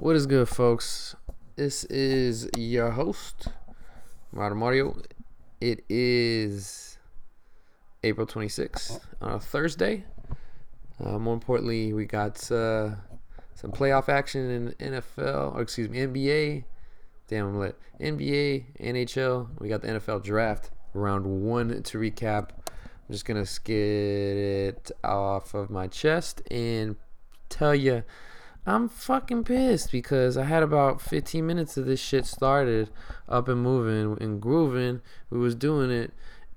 What is good, folks? This is your host, Mario. It is April 26th on a Thursday. More importantly, we got some playoff action in NBA. Damn, I'm lit. NBA, NHL. We got the NFL draft round one to recap. I'm just going to get it off of my chest and tell you I'm fucking pissed because I had about 15 minutes of this shit started up and moving and grooving. We was doing it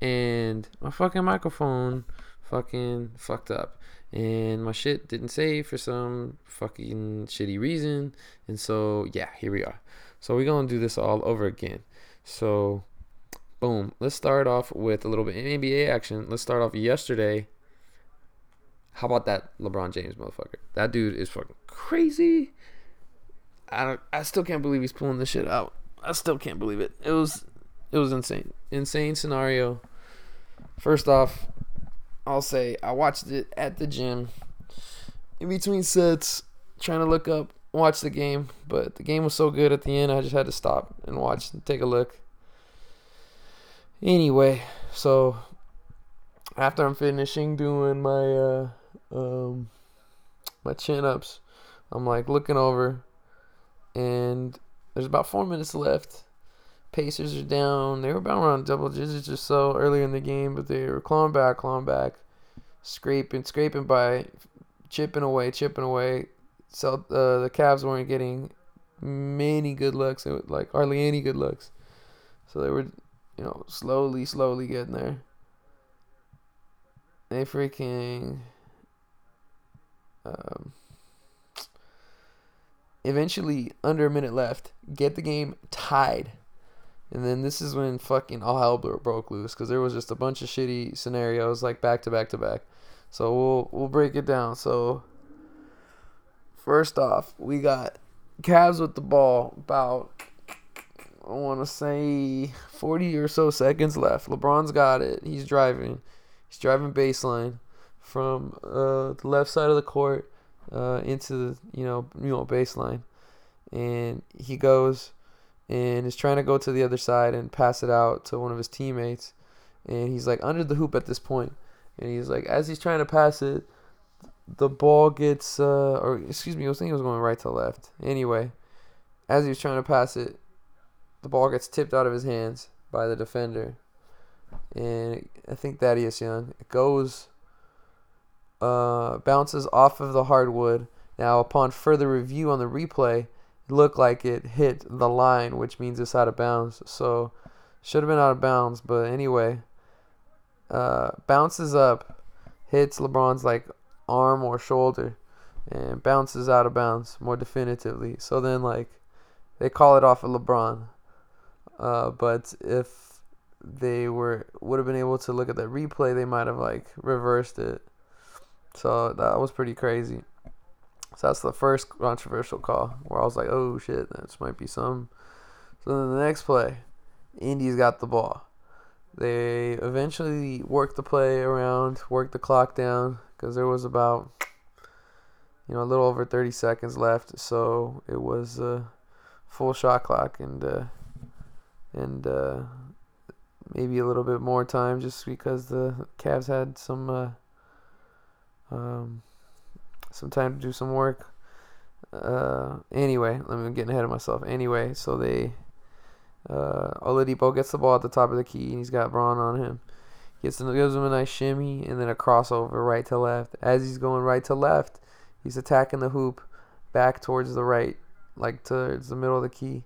and my fucking microphone fucking fucked up. And my shit didn't save for some fucking shitty reason. And so, yeah, here we are. So we're going to do this all over again. So, boom. Let's start off with a little bit of NBA action. Let's start off yesterday. How about that LeBron James motherfucker? That dude is fucking crazy. I still can't believe he's pulling this shit out. I still can't believe it. It was insane. Insane scenario. First off, I'll say I watched it at the gym. In between sets, trying to look up, watch the game. But the game was so good at the end, I just had to stop and watch and take a look. Anyway, so after I'm finishing doing my my chin-ups, I'm like looking over, and there's about 4 minutes left. Pacers are down. They were about around double digits or so earlier in the game, but they were clawing back, scraping by, chipping away. So the Cavs weren't getting many good looks. It was like hardly any good looks. So they were, you know, slowly getting there. They freaking eventually, under a minute left, get the game tied. And then this is when fucking all hell broke loose because there was just a bunch of shitty scenarios like back to back. So we'll break it down. So first off, we got Cavs with the ball about, I want to say, 40 or so seconds left. LeBron's got it. He's driving. He's driving baseline from the left side of the court into the you know baseline, and he goes and is trying to go to the other side and pass it out to one of his teammates, and he's like under the hoop at this point, and he's like, as he's trying to pass it, the ball gets I was thinking it was going right to left. Anyway, as he was trying to pass it, the ball gets tipped out of his hands by the defender. And I think Thaddeus Young, it goes, bounces off of the hardwood. Now, upon further review on the replay, it looked like it hit the line, which means it's out of bounds. So, should have been out of bounds. But anyway, bounces up, hits LeBron's like arm or shoulder, and bounces out of bounds more definitively. So then, like, they call it off of LeBron. But if they would have been able to look at that replay, they might have like reversed it. So that was pretty crazy. So that's the first controversial call where I was like, oh shit, that might be some. So then the next play, Indy's got the ball. They eventually worked the play around, worked the clock down because there was about a little over 30 seconds left. So it was a full shot clock and maybe a little bit more time just because the Cavs had some time to do some work. Anyway, I'm getting ahead of myself. Anyway, so they Oladipo gets the ball at the top of the key, and he's got Bron on him. Gives him a nice shimmy and then a crossover right to left. As he's going right to left, he's attacking the hoop back towards the right, like towards the middle of the key.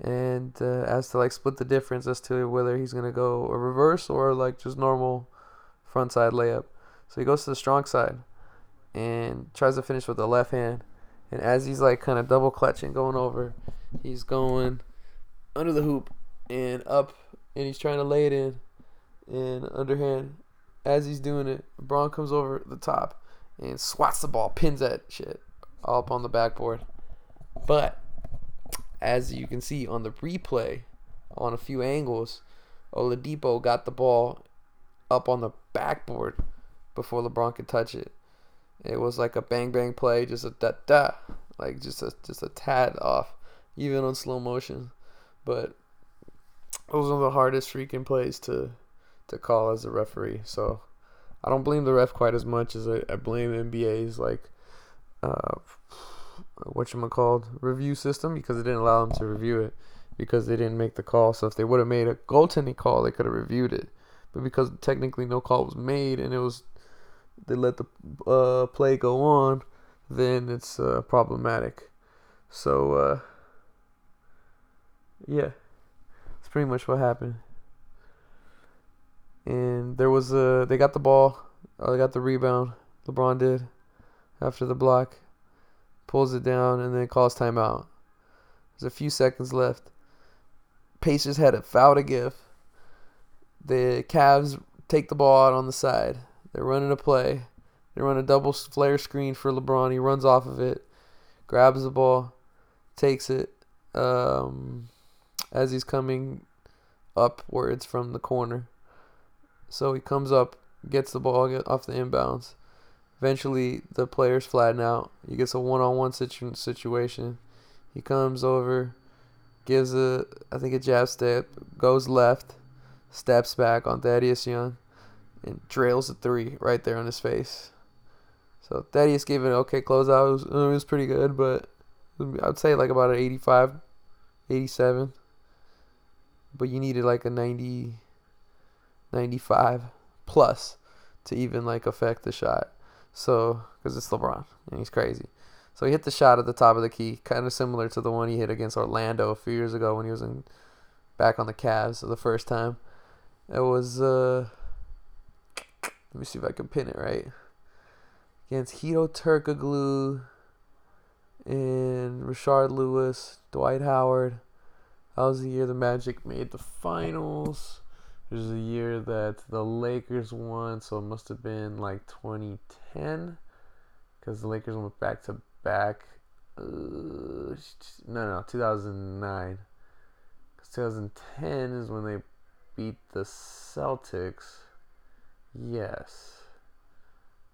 And as to like split the difference as to whether he's going to go a reverse or like just normal front side layup. So he goes to the strong side and tries to finish with the left hand. And as he's like kind of double clutching going over, he's going under the hoop and up, and he's trying to lay it in and underhand. As he's doing it, LeBron comes over the top and swats the ball, pins that shit all up on the backboard. But as you can see on the replay, on a few angles, Oladipo got the ball up on the backboard before LeBron could touch it. It was like a bang-bang play, just a da-da like just a tad off, even on slow motion. But those are the hardest freaking plays to call as a referee. So I don't blame the ref quite as much as I blame NBA's review system, because it didn't allow them to review it because they didn't make the call. So if they would have made a goaltending call, they could have reviewed it. But because technically no call was made and they let the play go on, then it's problematic. So yeah, that's pretty much what happened. And there was they got the ball. They got the rebound. LeBron did, after the block, pulls it down, and then calls timeout. There's a few seconds left. Pacers had a foul to give. The Cavs take the ball out on the side. They're running a play. They run a double flare screen for LeBron. He runs off of it, grabs the ball, takes it as he's coming upwards from the corner. So he comes up, gets the ball off the inbounds. Eventually, the player's flatten out. He gets a one-on-one situation. He comes over, gives a jab step, goes left, steps back on Thaddeus Young, and trails a three right there on his face. So Thaddeus gave it an okay closeout. It was pretty good, but I'd say like about an 85, 87. But you needed like a 90... 95 plus to even affect the shot. So, because it's LeBron and he's crazy. So he hit the shot at the top of the key, kind of similar to the one he hit against Orlando a few years ago when he was back on the Cavs the first time. It was let me see if I can pin it right. Against Hito Turkoglu and Rashard Lewis, Dwight Howard. That was the year the Magic made the finals. It was the year that the Lakers won, so it must have been 2010, because the Lakers went back to back. No, 2009. Because 2010 is when they beat the Celtics. Yes.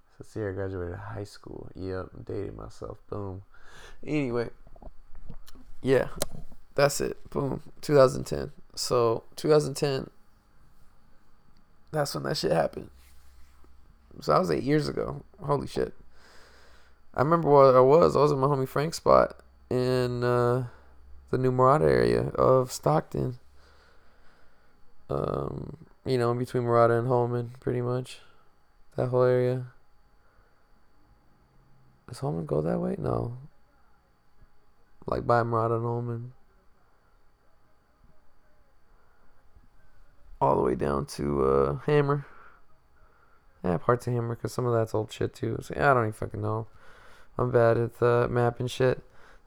So that's the year I graduated high school. Yep, I'm dating myself. Boom. Anyway, yeah, that's it. Boom. 2010. So 2010. That's when that shit happened. So that was 8 years ago. Holy shit. I remember where I was. I was at my homie Frank's spot in the New Murata area of Stockton. In between Murata and Holman, pretty much. That whole area. Does Holman go that way? No. By Murata and Holman. All the way down to Hammer. Yeah, parts of Hammer, because some of that's old shit too. So, I don't even fucking know. I'm bad at the map and shit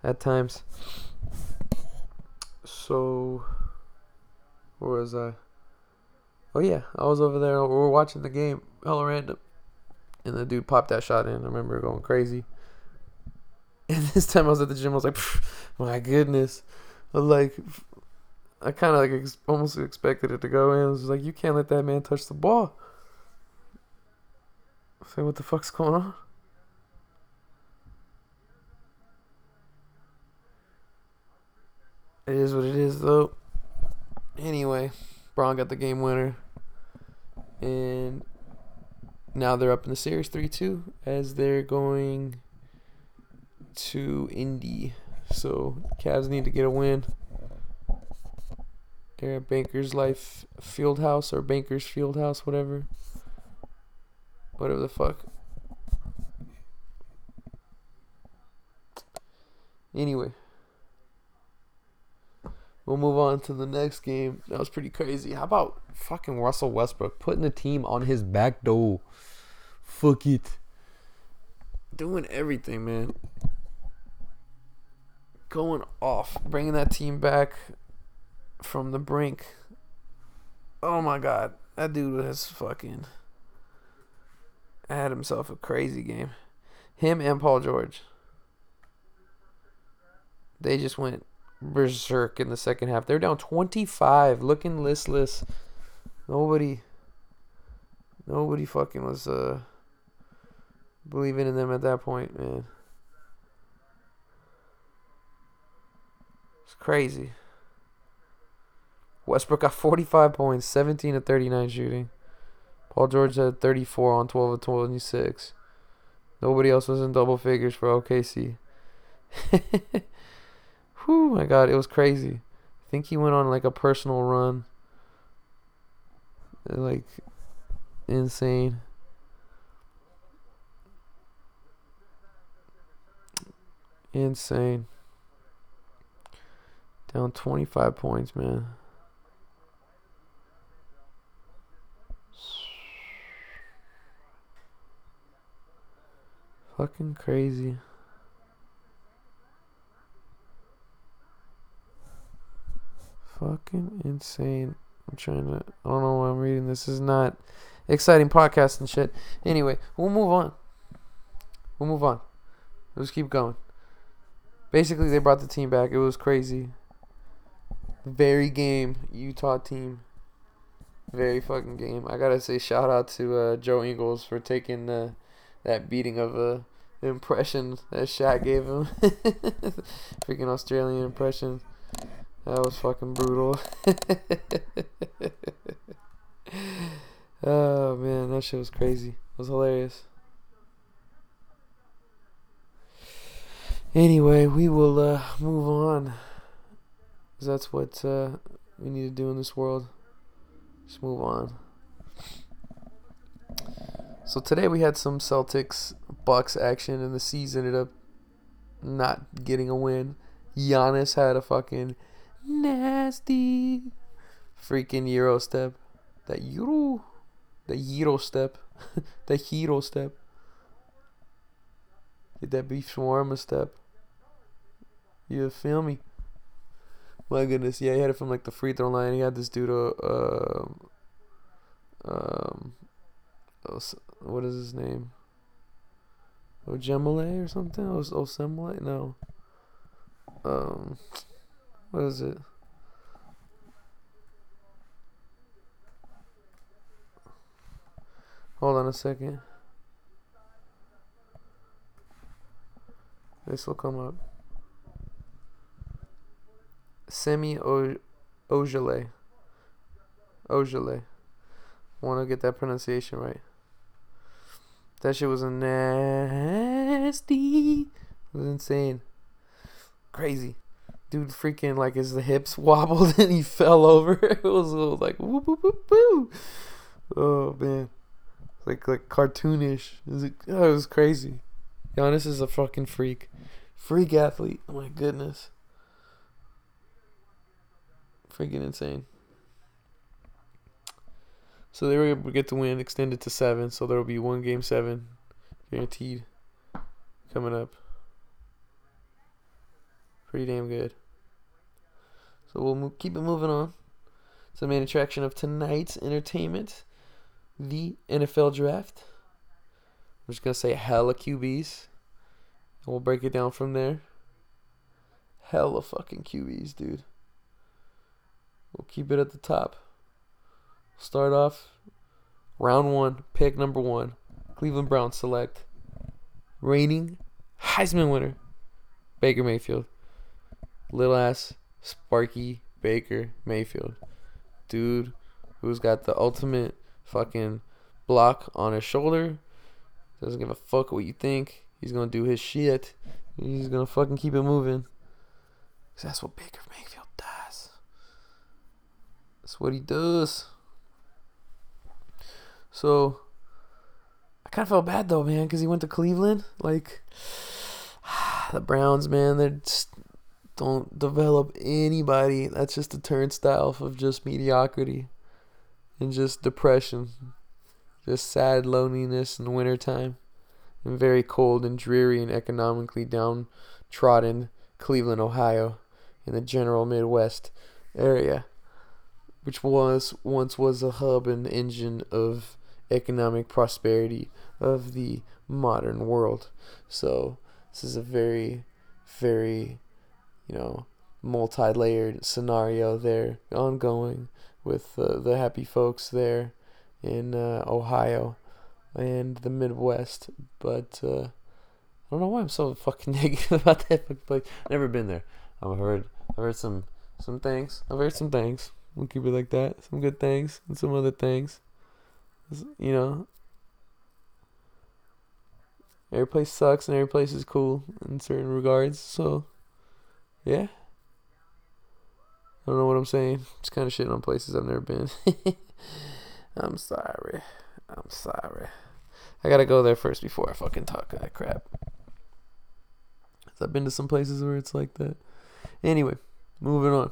at times. So, where was I? Oh yeah, I was over there. We were watching the game, hella random. And the dude popped that shot in. I remember going crazy. And this time I was at the gym. I was like, my goodness. But I kind of almost expected it to go in. I was you can't let that man touch the ball. I was what the fuck's going on? It is what it is, though. Anyway, Braun got the game winner. And now they're up in the series 3-2 as they're going to Indy. So, Cavs need to get a win. They're at Bankers Life Fieldhouse or Bankers Fieldhouse, whatever. Whatever the fuck. Anyway. We'll move on to the next game. That was pretty crazy. How about fucking Russell Westbrook putting the team on his back door? Fuck it. Doing everything, man. Going off. Bringing that team back from the brink. Oh my god, that dude has fucking had himself a crazy game. Him and Paul George, they just went berserk in the second half. They're down 25, looking listless. Nobody fucking was believing in them at that point, man. It's crazy. Westbrook got 45 points, 17 of 39 shooting. Paul George had 34 on 12 of 26. Nobody else was in double figures for OKC. Whew, my God, it was crazy. I think he went on like a personal run. Like, insane. Insane. Down 25 points, man. Fucking crazy. Fucking insane. I don't know why I'm reading this. This is not exciting podcast and shit. Anyway, we'll move on. Let's keep going. Basically, they brought the team back. It was crazy. Very game. Utah team. Very fucking game. I gotta say shout out to Joe Ingles for taking the... that beating of a impression that Shaq gave him. Freaking Australian impression. That was fucking brutal. Oh, man. That shit was crazy. It was hilarious. Anyway, we will move on. Because that's what we need to do in this world. Just move on. So today we had some Celtics-Bucks action, and the C's ended up not getting a win. Giannis had a fucking nasty freaking Euro step. The Hero step. Get that beef shawarma step. You feel me? My goodness, yeah, he had it from like the free throw line. He had this dude, what is his name? Ojeleye or something? Osemele? No. What is it? Hold on a second. This will come up. Semi Ojeleye. Want to get that pronunciation right. That shit was nasty. It was insane. Crazy. Dude freaking like his hips wobbled and he fell over. It was like whoop whoop whoop whoop. Oh man. Like cartoonish. It was crazy. Giannis is a fucking freak. Freak athlete. Oh my goodness. Freaking insane. So they were able to get the win, extended to 7. So there will be one game 7 guaranteed coming up. Pretty damn good. So we'll keep it moving on. So the main attraction of tonight's entertainment, the NFL draft. I'm just going to say hella QBs. And we'll break it down from there. Hella fucking QBs, dude. We'll keep it at the top. Start off round 1, pick number 1. Cleveland Browns select reigning Heisman winner Baker Mayfield. Little ass Sparky Baker Mayfield. Dude who's got the ultimate fucking block on his shoulder. Doesn't give a fuck what you think. He's going to do his shit. He's going to fucking keep it moving. Cause that's what Baker Mayfield does. That's what he does. So, I kind of felt bad, though, man, because he went to Cleveland. Like, the Browns, man, they just don't develop anybody. That's just a turnstile of just mediocrity and just depression. Just sad loneliness in wintertime. And very cold and dreary and economically downtrodden Cleveland, Ohio, in the general Midwest area, which once was a hub and engine of economic prosperity of the modern world. So this is a very, very, multi-layered scenario there ongoing with the happy folks there in Ohio and the Midwest. But I don't know why I'm so fucking negative about that place. Never been there. I've heard I've heard some things. I've heard some things. We'll keep it like that. Some good things and some other things. You know, every place sucks and every place is cool in certain regards. So, yeah. I don't know what I'm saying. Just kind of shitting on places I've never been. I'm sorry. I gotta go there first before I fucking talk that crap. I've been to some places where it's like that. Anyway, moving on.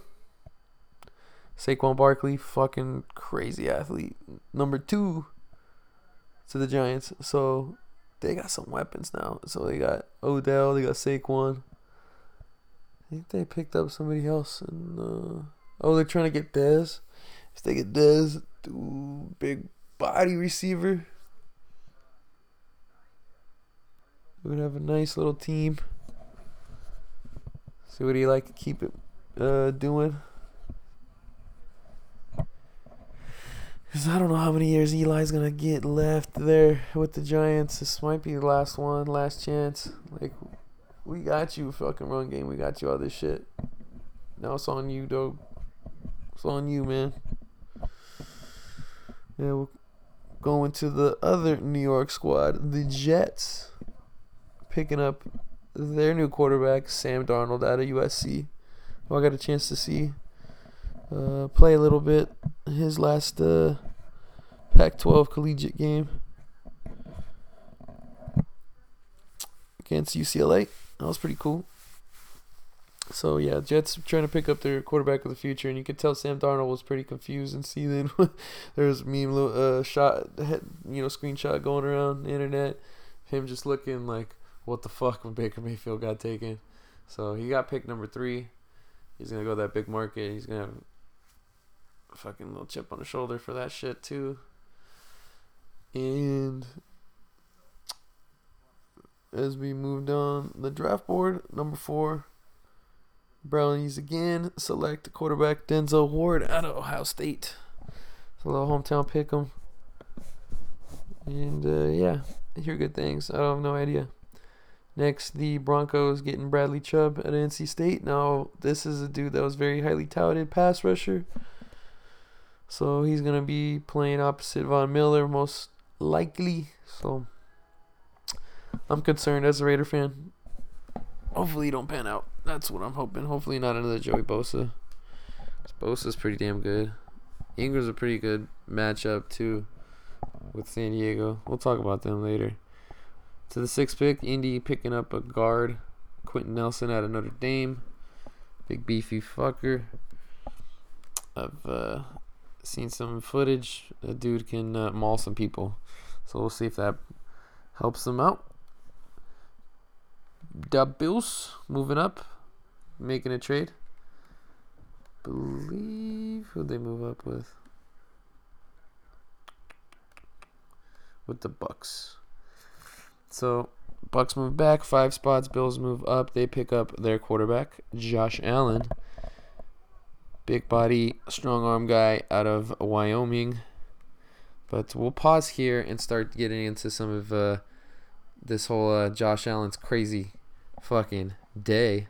Saquon Barkley, fucking crazy athlete. Number 2 to the Giants. So, they got some weapons now. So, they got Odell. They got Saquon. I think they picked up somebody else. And they're trying to get Dez. If they get Dez, dude, big body receiver, we're going to have a nice little team. See what he like to keep it doing. Because I don't know how many years Eli's going to get left there with the Giants. This might be the last one, last chance. Like, we got you, fucking run game. We got you all this shit. Now it's on you, dog. It's on you, man. Yeah, we're going to the other New York squad, the Jets. Picking up their new quarterback, Sam Darnold, out of USC. Well, I got a chance to see play a little bit his last Pac-12 collegiate game against UCLA. That was pretty cool. So, yeah, Jets trying to pick up their quarterback of the future, and you could tell Sam Darnold was pretty confused and seething. There was a meme shot, screenshot going around the internet, him just looking like, what the fuck when Baker Mayfield got taken. So he got picked number 3. He's going to go to that big market. He's going to have a fucking little chip on his shoulder for that shit too. And as we moved on the draft board, number 4, Brownies again select quarterback Denzel Ward out of Ohio State. It's a little hometown pick 'em. And yeah, I hear good things. I have no idea. Next, the Broncos getting Bradley Chubb at NC State. Now, this is a dude that was very highly touted pass rusher. So, he's going to be playing opposite Von Miller, most likely. So, I'm concerned as a Raider fan. Hopefully, he don't pan out. That's what I'm hoping. Hopefully, not another Joey Bosa. Bosa's pretty damn good. Ingram's a pretty good matchup, too, with San Diego. We'll talk about them later. To the 6th pick, Indy picking up a guard, Quentin Nelson out of Notre Dame. Big beefy fucker. I've seen some footage. A dude can maul some people. So we'll see if that helps them out. The Bills moving up, making a trade. Believe who they move up with. With the Bucks. So, Bucks move back 5 spots. Bills move up. They pick up their quarterback, Josh Allen. Big body, strong arm guy out of Wyoming. But we'll pause here and start getting into some of this whole Josh Allen's crazy fucking day.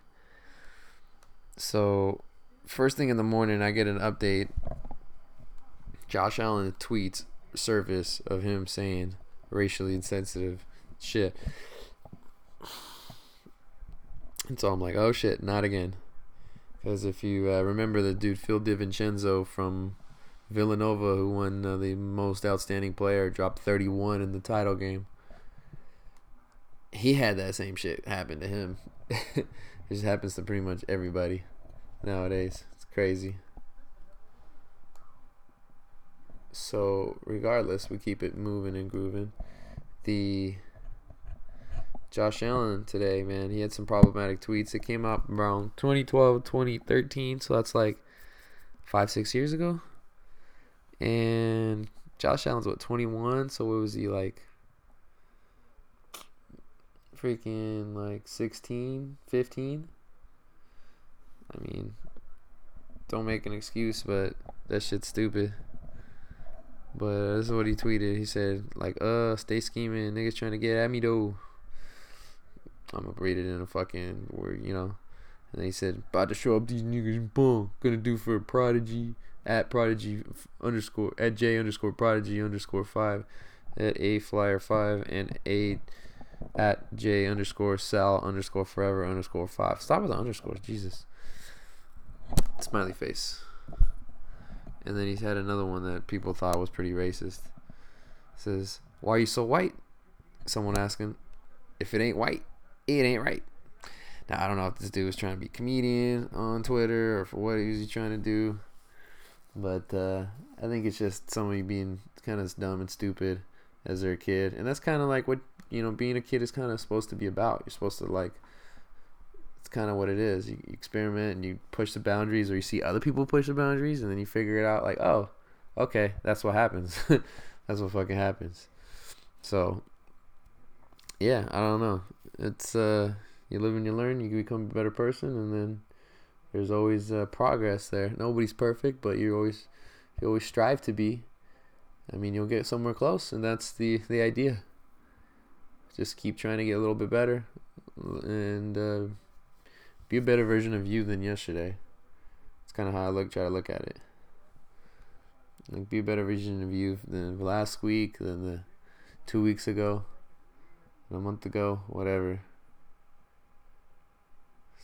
So, first thing in the morning, I get an update. Josh Allen tweets service of him saying racially insensitive shit. And so I'm like, oh shit, not again. Because if you remember the dude Phil DiVincenzo from Villanova, who won the most outstanding player, dropped 31 in the title game, he had that same shit happen to him. It just happens to pretty much everybody nowadays. It's crazy. So regardless, we keep it moving and grooving. The Josh Allen today, man, he had some problematic tweets. It came out around 2012, 2013, so that's like 5-6 years ago. And Josh Allen's, 21? So what was he, 16, 15? I mean, don't make an excuse, but that shit's stupid. But this is what he tweeted. He said, stay scheming. Niggas trying to get at me, though. I'm going to read it in a fucking word, And he said, about to show up these niggas, boom, gonna do for Prodigy, at Prodigy underscore, at J underscore Prodigy underscore 5, at A Flyer 5, and A at J underscore Sal underscore Forever underscore 5. Stop with the underscores, Jesus. Smiley face. And then he's had another one that people thought was pretty racist. It says, why are you so white? Someone asking, if it ain't white, it ain't right. Now, I don't know if this dude was trying to be a comedian on Twitter or for what he was trying to do. But I think it's just somebody being kind of dumb and stupid as their kid. And that's kind of like what, you know, being a kid is kind of supposed to be about. You're supposed to, like, it's kind of what it is. You experiment and you push the boundaries, or you see other people push the boundaries, and then you figure it out like, oh, okay, that's what happens. That's what fucking happens. So, yeah, I don't know. It's... You live and you learn, you become a better person, and then there's always progress there. Nobody's perfect, but you always strive to be. I mean, you'll get somewhere close, and that's the idea. Just keep trying to get a little bit better, and be a better version of you than yesterday. It's kind of how I try to look at it. Like, be a better version of you than last week, than the 2 weeks ago, a month ago, whatever.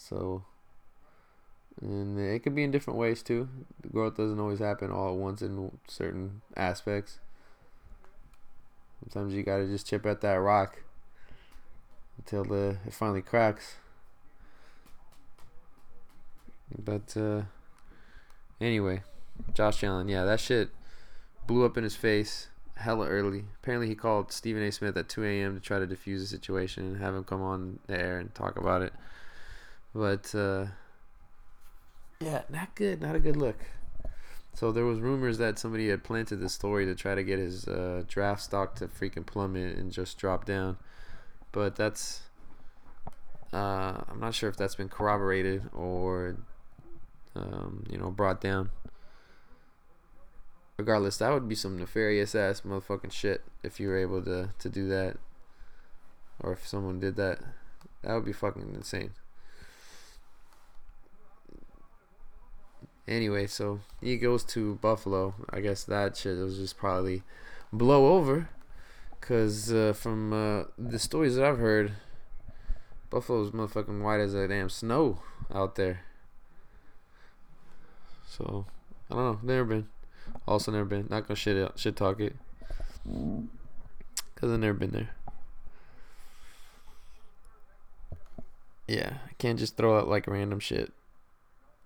So, and it could be in different ways too. Growth doesn't always happen all at once in certain aspects. Sometimes you gotta just chip at that rock until it finally cracks. But anyway, Josh Allen, yeah, that shit blew up in his face hella early. Apparently he called Stephen A. Smith at 2 a.m. to try to defuse the situation and have him come on the air and talk about it. But, yeah, not good. Not a good look. So there was rumors that somebody had planted this story to try to get his draft stock to freaking plummet and just drop down. But that's... I'm not sure if that's been corroborated or, you know, brought down. Regardless, that would be some nefarious-ass motherfucking shit if you were able to do that. Or if someone did that. That would be fucking insane. Anyway, so he goes to Buffalo. I guess that shit was just probably blow over. Because from the stories that I've heard, Buffalo's motherfucking white as a damn snow out there. So, I don't know. Never been. Also never been. Not going to shit talk it. Because I've never been there. Yeah, I can't just throw out like random shit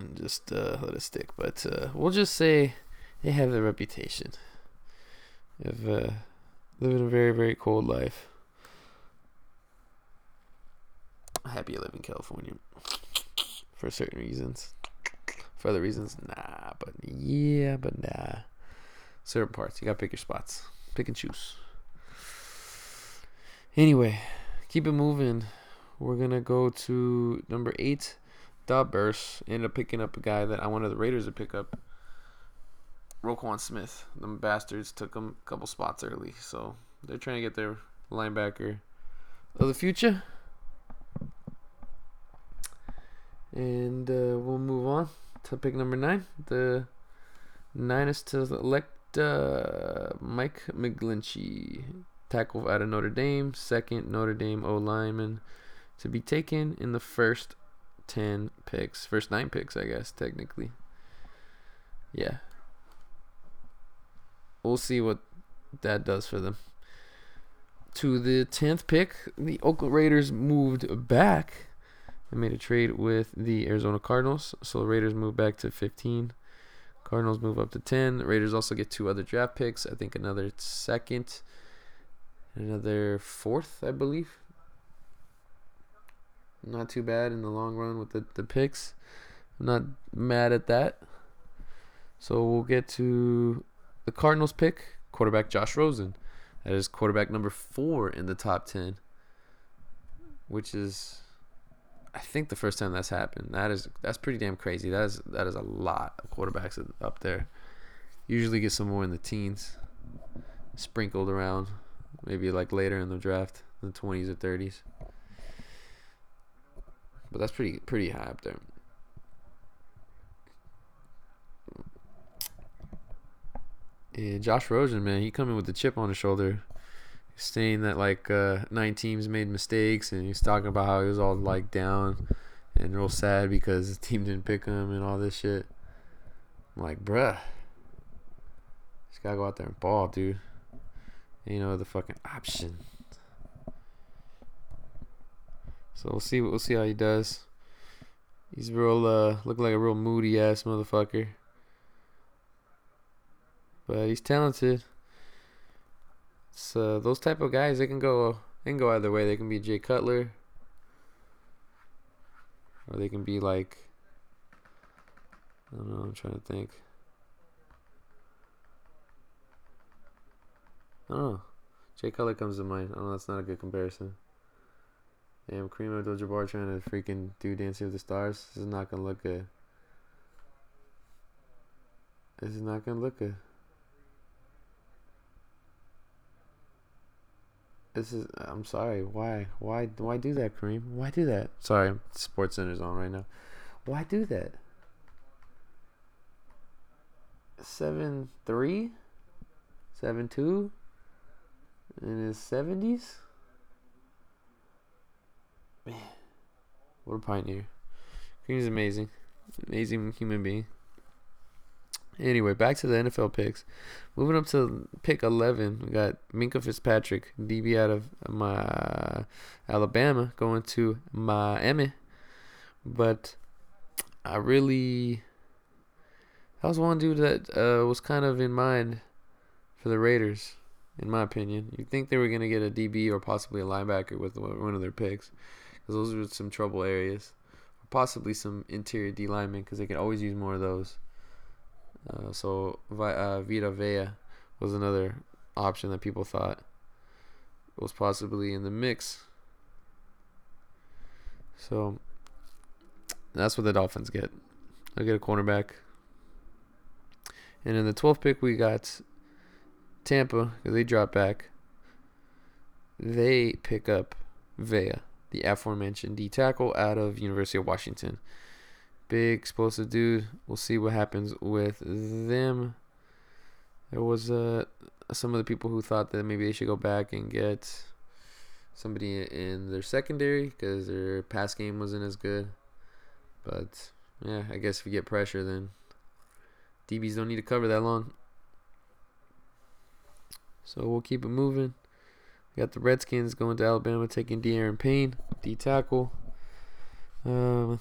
and just let it stick. But we'll just say they have the reputation of living a very, very cold life. Happy I live in California for certain reasons. For other reasons, nah. But yeah, but nah. Certain parts, you gotta pick your spots, pick and choose. Anyway, keep it moving. We're gonna go to number 8. Burst ended up picking up a guy that I wanted the Raiders to pick up, Roquan Smith. Them bastards took him a couple spots early, so they're trying to get their linebacker of the future. And we'll move on to pick number 9. The 9 is to elect Mike McGlinchey, tackle out of Notre Dame, 2nd Notre Dame O-lineman, to be taken in the first 10 picks. First 9 picks, I guess, technically. Yeah. We'll see what that does for them. To the 10th pick, the Oakland Raiders moved back and made a trade with the Arizona Cardinals. So the Raiders move back to 15. Cardinals move up to 10. The Raiders also get 2 other draft picks. I think another 2nd and another 4th, I believe. Not too bad in the long run with the picks. I'm not mad at that. So we'll get to the Cardinals pick, quarterback Josh Rosen. That is quarterback number 4 in the top 10, which is, I think, the first time that's happened. That's pretty damn crazy. That is a lot of quarterbacks up there. Usually get some more in the teens, sprinkled around, maybe like later in the draft, in the 20s or 30s. But that's pretty high up there. And Josh Rosen, man, he coming with the chip on his shoulder. He's saying that, like, nine teams made mistakes, and he's talking about how he was all, like, down and real sad because his team didn't pick him and all this shit. I'm like, bruh, just gotta go out there and ball, dude. Ain't no other fucking option. So we'll see how he does. He's real look like a real moody ass motherfucker. But he's talented. So those type of guys, they can go either way. They can be Jay Cutler, or they can be like, I don't know, I'm trying to think. I don't know. Jay Cutler comes to mind. I don't know, that's not a good comparison. Damn, Kareem Abdul-Jabbar trying to freaking do Dancing with the Stars. This is not going to look good. This is not going to look good. I'm sorry. Why? Why do that, Kareem? Why do that? Sorry, SportsCenter's on right now. Why do that? 7'3"? 7'2"? In his 70s? Man, what a pioneer. He's amazing. Amazing human being. Anyway, back to the NFL picks. Moving up to pick 11, we got Minkah Fitzpatrick, DB out of my Alabama, going to Miami. But that was one dude that was kind of in mind for the Raiders, in my opinion. You'd think they were going to get a DB or possibly a linebacker with one of their picks. Because those are some trouble areas. Or possibly some interior D linemen, because they can always use more of those. So Vita Vea was another option that people thought was possibly in the mix. So that's what the Dolphins get. They'll get a cornerback. And in the 12th pick, we got Tampa, because they drop back. They pick up Vea, the aforementioned D tackle out of University of Washington. Big explosive dude. We'll see what happens with them. There was some of the people who thought that maybe they should go back and get somebody in their secondary because their pass game wasn't as good. But yeah, I guess if you get pressure, then DBs don't need to cover that long. So we'll keep it moving. We got the Redskins going to Alabama, taking De'Aaron Payne, D tackle. Apparently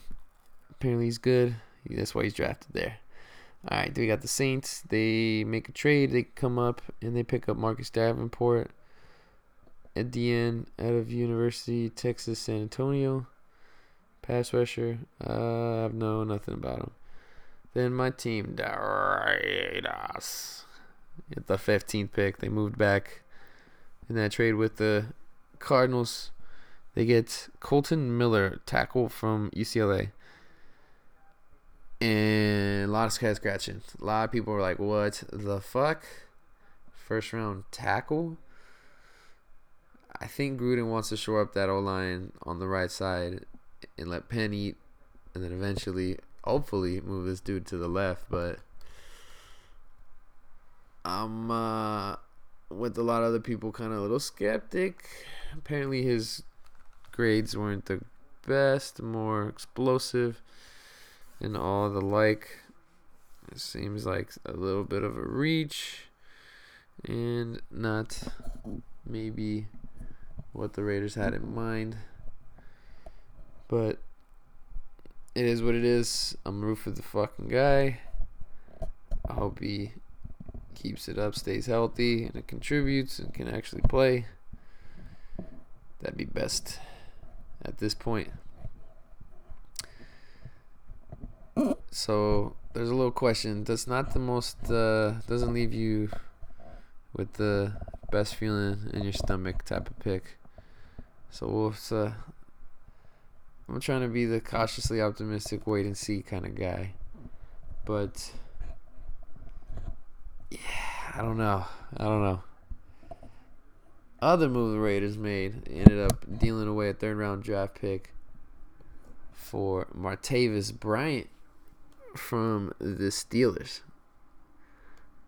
he's good. That's why he's drafted there. All right, we got the Saints. They make a trade. They come up and they pick up Marcus Davenport, at the end out of University of Texas San Antonio, pass rusher. I know nothing about him. Then my team, the Raiders, at the 15th pick, they moved back. In that trade with the Cardinals, they get Colton Miller, tackle from UCLA. And a lot of head scratching. A lot of people were like, what the fuck? First round tackle? I think Gruden wants to shore up that O-line on the right side and let Penn eat. And then eventually, hopefully, move this dude to the left. But I'm... with a lot of other people kind of a little skeptic. Apparently his grades weren't the best, more explosive and all the like. It seems like a little bit of a reach and not maybe what the Raiders had in mind. But it is what it is. I'm rooting for the fucking guy. I hope he keeps it up, stays healthy, and it contributes and can actually play. That'd be best at this point. So there's a little question. That's not the most doesn't leave you with the best feeling in your stomach type of pick. So I'm trying to be the cautiously optimistic, wait and see kind of guy, but. Yeah, I don't know. Other move the Raiders made, ended up dealing away a third-round draft pick for Martavis Bryant from the Steelers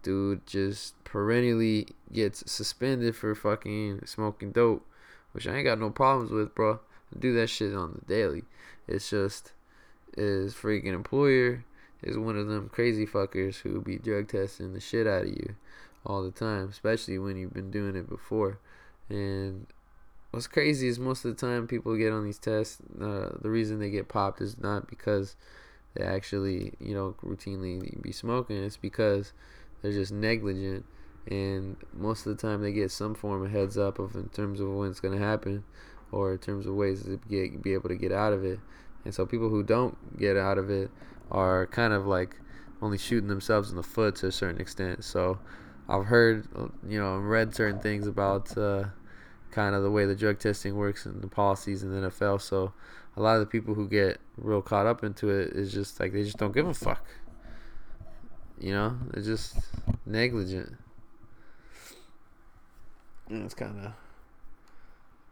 dude just perennially gets suspended for fucking smoking dope, which I ain't got no problems with, bro. I do that shit on the daily. It's just his freaking employer is one of them crazy fuckers who be drug testing the shit out of you all the time, especially when you've been doing it before. And what's crazy is most of the time people get on these tests, the reason they get popped is not because they actually, you know, routinely be smoking. It's because they're just negligent, and most of the time they get some form of heads up of in terms of when it's going to happen or in terms of ways to be able to get out of it. And so people who don't get out of it are kind of like only shooting themselves in the foot to a certain extent. So I've heard, you know, and read certain things about kind of the way the drug testing works and the policies in the NFL. So a lot of the people who get real caught up into it is just like they just don't give a fuck. You know, they're just negligent. And it's kind of,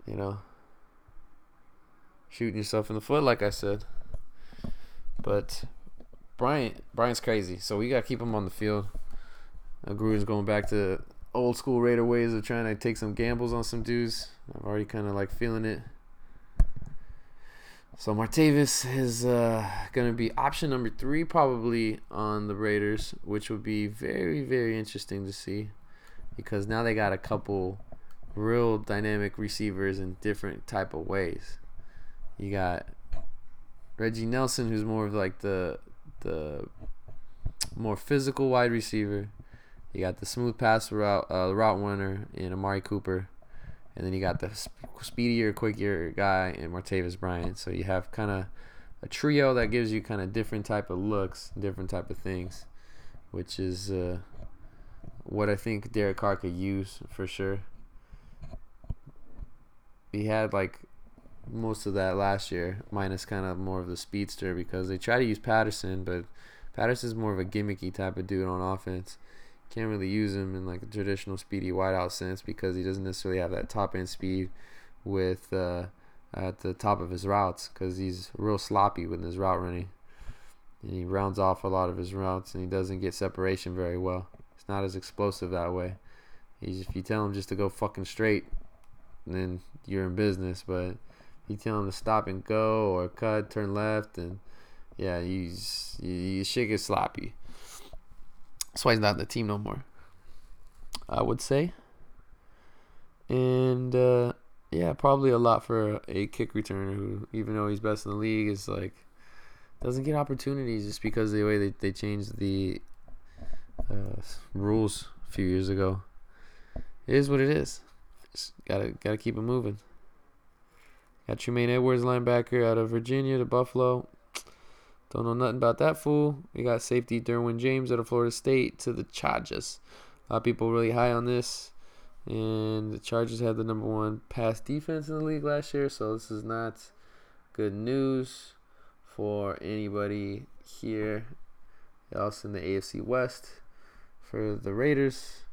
you know, shooting yourself in the foot, like I said. But Bryant's crazy, so we got to keep him on the field. Gruden's going back to old school Raider ways of trying to take some gambles on some dudes. I'm already kind of like feeling it. So Martavis is going to be option number 3 probably on the Raiders, which would be very, very interesting to see because now they got a couple real dynamic receivers in different type of ways. You got Reggie Nelson, who's more of like the more physical wide receiver. You got the smooth pass route runner in Amari Cooper. And then you got the speedier, quicker guy in Martavis Bryant. So you have kind of a trio that gives you kind of different type of looks, different type of things, which is what I think Derek Carr could use for sure. He had like most of that last year, minus kind of more of the speedster because they try to use Patterson, but Patterson's more of a gimmicky type of dude on offense. Can't really use him in like a traditional speedy wideout sense because he doesn't necessarily have that top end speed with at the top of his routes because he's real sloppy with his route running and he rounds off a lot of his routes and he doesn't get separation very well. It's not as explosive that way. If you tell him just to go fucking straight, then you're in business. But if you tell him to stop and go or cut, turn left, and yeah, you shit gets sloppy. That's why he's not on the team no more, I would say. And, yeah, probably a lot for a kick returner who, even though he's best in the league, is like doesn't get opportunities just because of the way they changed the rules a few years ago. It is what it is. Just gotta keep it moving. Got Tremaine Edwards, linebacker out of Virginia to Buffalo. Don't know nothing about that fool. We got safety Derwin James out of Florida State to the Chargers. A lot of people really high on this. And the Chargers had the number 1 pass defense in the league last year. So this is not good news for anybody here else in the AFC West for the Raiders.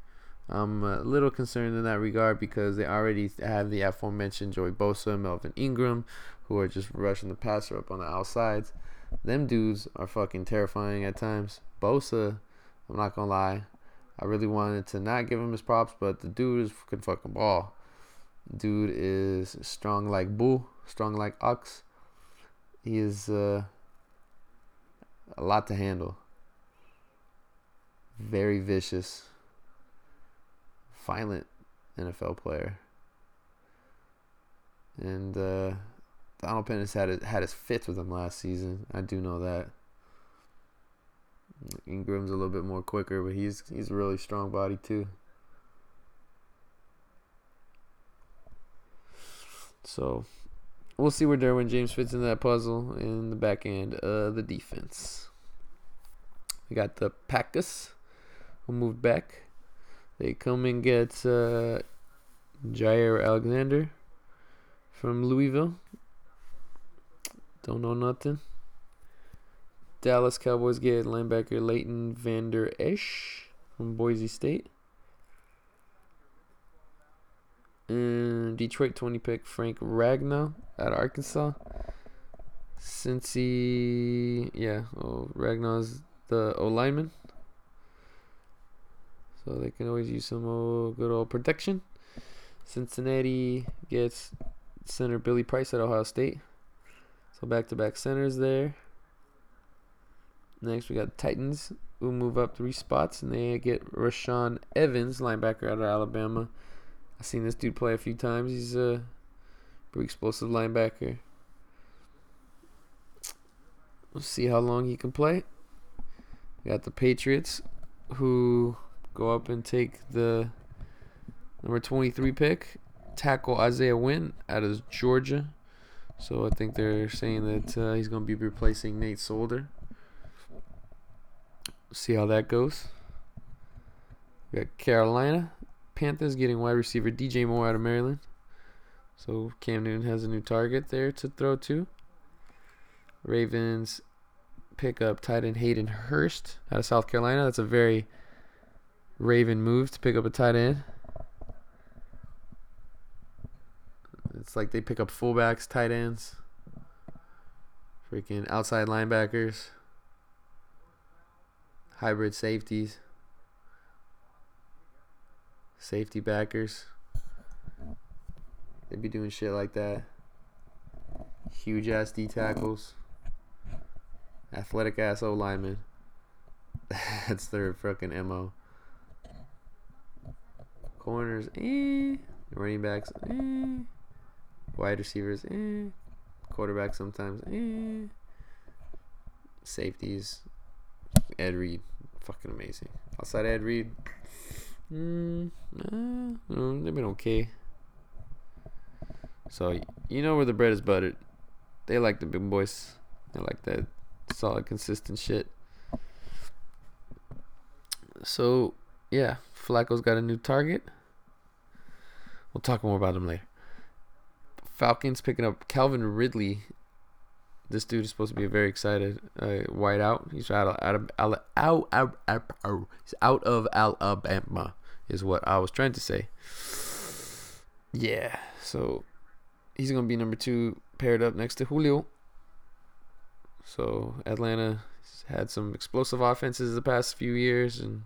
I'm a little concerned in that regard because they already have the aforementioned Joey Bosa and Melvin Ingram who are just rushing the passer up on the outsides. Them dudes are fucking terrifying at times. Bosa, I'm not going to lie, I really wanted to not give him his props, but the dude is fucking ball. Dude is strong like bull, strong like ox. He is a lot to handle. Very vicious, violent NFL player. And Donald Pennis had his fits with him last season. I do know that. Ingram's a little bit more quicker, but he's a really strong body too. So we'll see where Derwin James fits in that puzzle in the back end of the defense. We got the Packers who moved back. They come and get Jair Alexander from Louisville. Don't know nothing. Dallas Cowboys get linebacker Leighton Vander Esch from Boise State. And Detroit 20 pick Frank Ragnow at Arkansas. Ragnow's the O-lineman. So they can always use some good old protection. Cincinnati gets center Billy Price at Ohio State. So back-to-back centers there. Next, we got Titans, who move up 3 spots, and they get Rashawn Evans, linebacker out of Alabama. I've seen this dude play a few times. He's a pretty explosive linebacker. We'll see how long he can play. We got the Patriots, who go up and take the number 23 pick, tackle Isaiah Wynn out of Georgia. So I think they're saying that he's going to be replacing Nate Solder. See how that goes. We got Carolina Panthers getting wide receiver DJ Moore out of Maryland. So Cam Newton has a new target there to throw to. Ravens pick up tight end Hayden Hurst out of South Carolina. That's a very Raven move to pick up a tight end. It's like they pick up fullbacks, tight ends, freaking outside linebackers, hybrid safeties, safety backers. They be doing shit like that. Huge ass D tackles, athletic ass O linemen. That's their fucking MO. Corners, running backs, wide receivers, quarterbacks sometimes, safeties. Ed Reed, fucking amazing. Outside Ed Reed, they've been okay. So you know where the bread is buttered. They like the big boys. They like that solid, consistent shit. So yeah, Flacco's got a new target. We'll talk more about him later. Falcons picking up Calvin Ridley. This dude is supposed to be very excited. Wide out. He's out of Alabama, is what I was trying to say. Yeah. So he's gonna be number 2, paired up next to Julio. So Atlanta's had some explosive offenses the past few years, and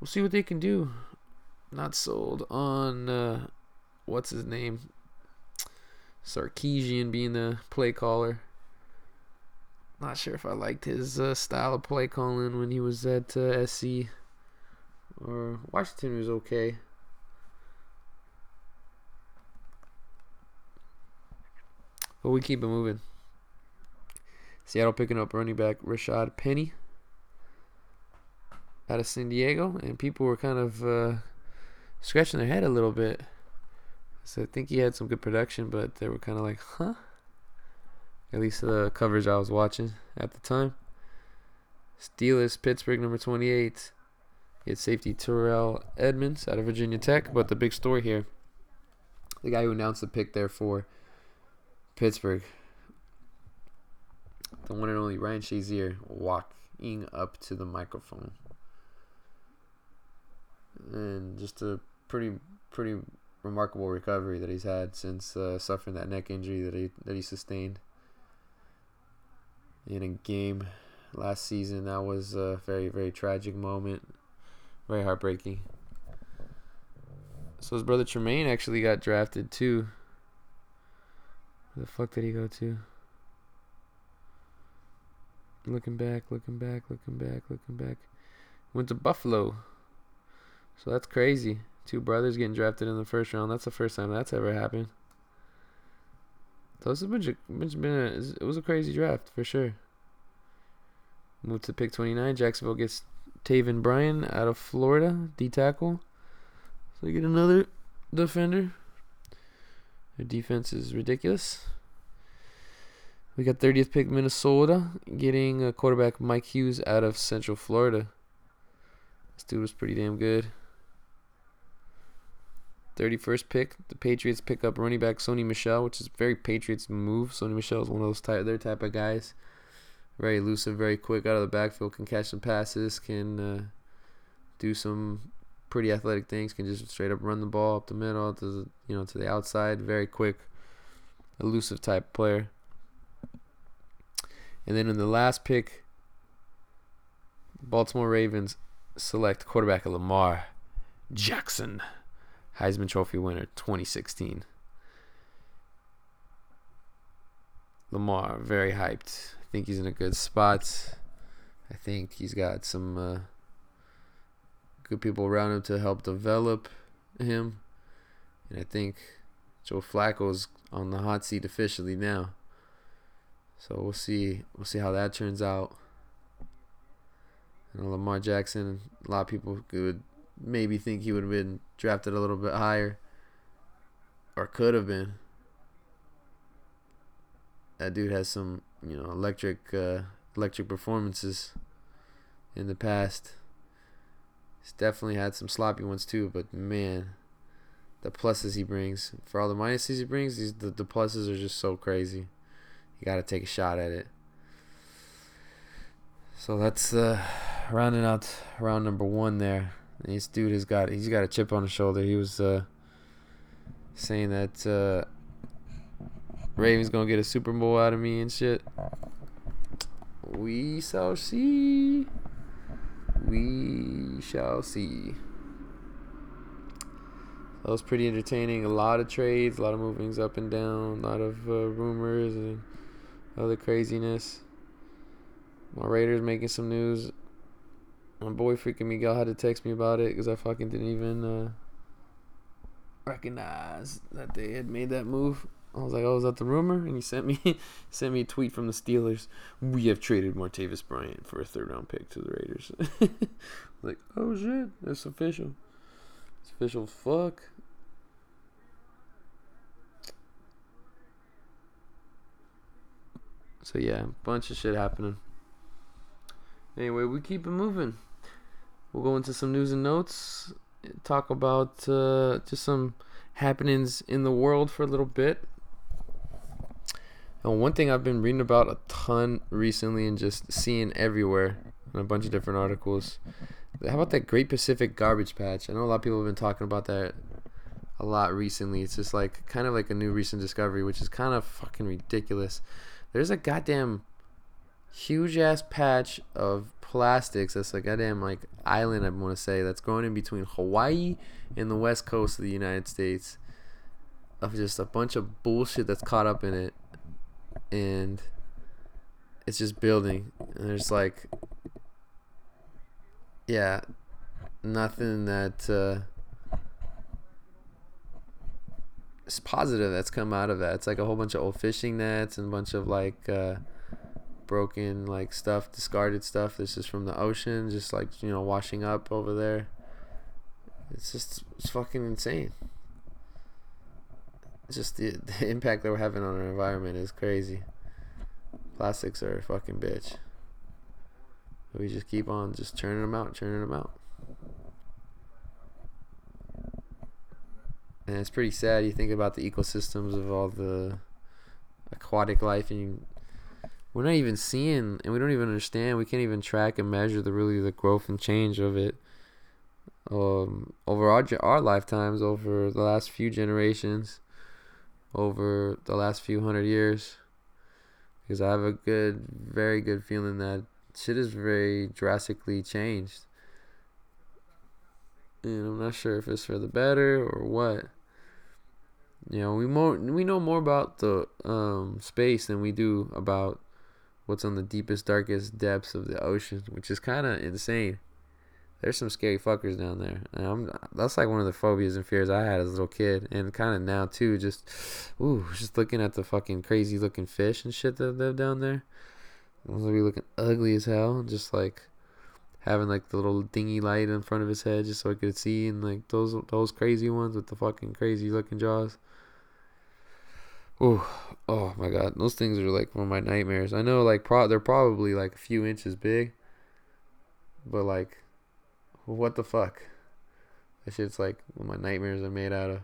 we'll see what they can do. Not sold on what's his name, Sarkisian being the play caller. Not sure if I liked his style of play calling when he was at SC or Washington. Was okay. But we keep it moving. Seattle picking up running back Rashad Penny out of San Diego, and people were kind of scratching their head a little bit. So I think he had some good production, but they were kind of like, huh? At least the coverage I was watching at the time. Steelers, Pittsburgh, number 28. It's safety Terrell Edmonds out of Virginia Tech. But the big story here, the guy who announced the pick there for Pittsburgh, the one and only Ryan Shazier, walking up to the microphone. And just a pretty remarkable recovery that he's had since suffering that neck injury that he sustained in a game last season. That was a very, very tragic moment, very heartbreaking. So his brother Tremaine actually got drafted too. Where the fuck did he go to? Looking back. Went to Buffalo. So that's crazy. 2 brothers getting drafted in the first round. That's the first time that's ever happened. So it's it was a crazy draft for sure. Moved to pick 29. Jacksonville gets Taven Bryan out of Florida, D tackle. So they get another defender. Their defense is ridiculous. We got 30th pick Minnesota getting a quarterback Mike Hughes out of Central Florida. This dude was pretty damn good. 31st pick, the Patriots pick up running back Sony Michel, which is a very Patriots move. Sony Michel is one of their type of guys. Very elusive, very quick out of the backfield, can catch some passes, can do some pretty athletic things, can just straight up run the ball up the middle, to the outside. Very quick, elusive type player. And then in the last pick, Baltimore Ravens, select quarterback Lamar Jackson, Heisman Trophy winner 2016. Lamar, very hyped. I think he's in a good spot. I think he's got some good people around him to help develop him. And I think Joe Flacco's on the hot seat officially now. So we'll see. We'll see how that turns out. And Lamar Jackson, a lot of people could maybe think he would have been drafted a little bit higher, or could have been. That dude has some, you know, electric performances in the past. He's definitely had some sloppy ones too, but man, the pluses he brings for all the minuses he brings, the pluses are just so crazy. You gotta take a shot at it. So that's rounding out round number one there. And this dude has got, he's got a chip on his shoulder. He was saying that Ravens gonna get a Super Bowl out of me and shit. We shall see. We shall see. That was pretty entertaining. A lot of trades, a lot of movings up and down, a lot of rumors and other craziness. My Raiders making some news. My boy freaking Miguel had to text me about it because I fucking didn't even recognize that they had made that move. I was like, oh, is that the rumor? And he sent me a tweet from the Steelers. We have traded Martavis Bryant for a third-round pick to the Raiders. Like, oh, shit, that's official. It's official, fuck. So, yeah, a bunch of shit happening. Anyway, we keep it moving. We'll go into some news and notes. Talk about just some happenings in the world for a little bit. And one thing I've been reading about a ton recently and just seeing everywhere in a bunch of different articles. How about that Great Pacific Garbage Patch? I know a lot of people have been talking about that a lot recently. It's just like kind of like a new recent discovery, which is kind of fucking ridiculous. There's a goddamn huge ass patch of plastics that's a goddamn like island, I want to say, that's growing in between Hawaii and the west coast of the United States, of just a bunch of bullshit that's caught up in it, and it's just building, and there's like, yeah, nothing that is positive that's come out of that. It's like a whole bunch of old fishing nets and a bunch of like broken like stuff, discarded stuff. This is from the ocean, just like, you know, washing up over there. It's just, it's fucking insane. It's just the impact that we're having on our environment is crazy. Plastics are a fucking bitch. We just keep on just churning them out. And it's pretty sad. You think about the ecosystems of all the aquatic life, and we're not even seeing, and we don't even understand. We can't even track and measure the growth and change of it over our lifetimes, over the last few generations, over the last few 100 years. Because I have a very good feeling that shit is very drastically changed, and I'm not sure if it's for the better or what. You know, we know more about the space than we do about what's on the deepest, darkest depths of the ocean, which is kind of insane. There's some scary fuckers down there. And that's like one of the phobias and fears I had as a little kid, and kind of now too. Just looking at the fucking crazy looking fish and shit that live down there. Those will be looking ugly as hell. Just like having like the little dingy light in front of his head just so he could see, and like those crazy ones with the fucking crazy looking jaws. Ooh, oh my god, those things are like one of my nightmares. I know, like, they're probably like a few inches big, but like, what the fuck? That shit's like what my nightmares are made out of.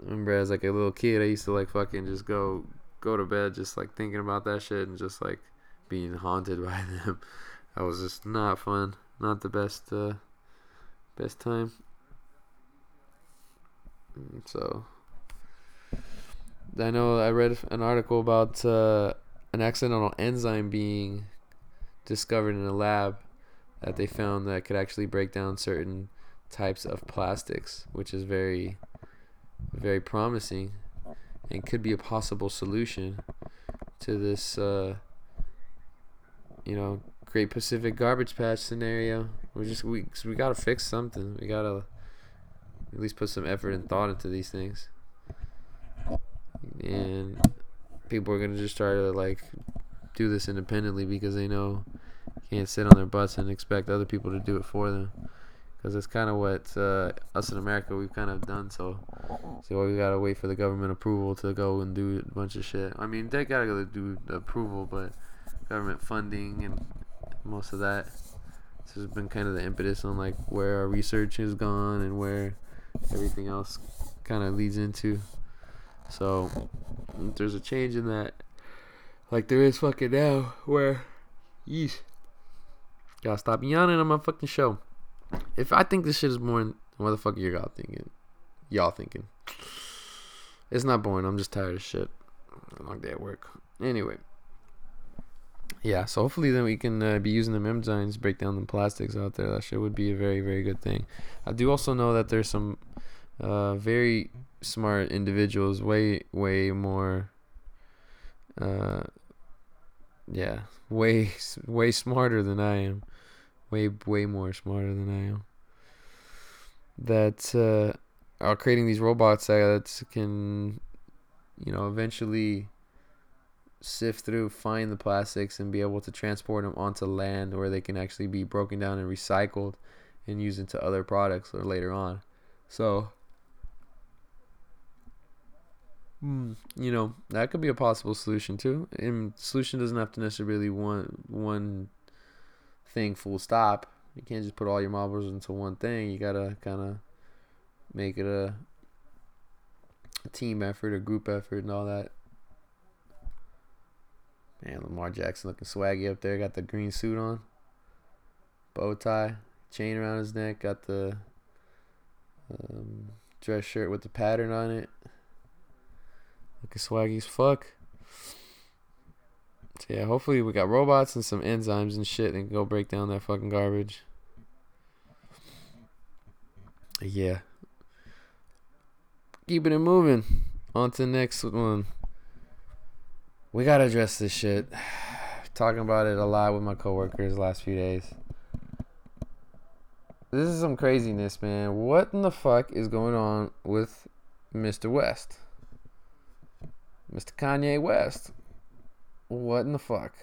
I remember as like a little kid, I used to like fucking just go to bed just like thinking about that shit and just like being haunted by them. That was just not fun. Not the best time. So I know I read an article about an accidental enzyme being discovered in a lab that they found that could actually break down certain types of plastics, which is very, very promising and could be a possible solution to this, Great Pacific Garbage Patch scenario. We gotta fix something. We gotta at least put some effort and thought into these things. And people are gonna just try to do this independently because they know they can't sit on their butts and expect other people to do it for them. Because that's kind of what us in America, we've kind of done. So we gotta wait for the government approval to go and do a bunch of shit. I mean, they gotta go do approval, but government funding and most of that. This has been kind of the impetus on where our research has gone and where everything else kind of leads into. So if there's a change in that, there is fucking now, where yeesh, gotta stop yawning on my fucking show. If I think this shit is boring, what the fuck are y'all thinking? It's not boring. I'm just tired of shit. Long day at work. Anyway. Yeah, so hopefully then we can be using the enzymes to break down the plastics out there. That shit would be a very, very good thing. I do also know that there's some very smart individuals, way, way more, way, way smarter than I am. Way, way more smarter than I am. That are creating these robots that can, eventually sift through, find the plastics, and be able to transport them onto land where they can actually be broken down and recycled and used into other products or later on. So, that could be a possible solution too. And solution doesn't have to necessarily be one thing full stop. You can't just put all your marbles into one thing. You gotta kind of make it a team effort, a group effort, and all that. Man, Lamar Jackson looking swaggy up there. Got the green suit on. Bow tie. Chain around his neck. Got the dress shirt with the pattern on it. Looking swaggy as fuck. So, yeah, hopefully we got robots and some enzymes and shit and go break down that fucking garbage. Yeah. Keeping it moving. On to the next one. We gotta address this shit. Talking about it a lot with my coworkers the last few days. This is some craziness, man. What in the fuck is going on with Mr. West? Mr. Kanye West. What in the fuck?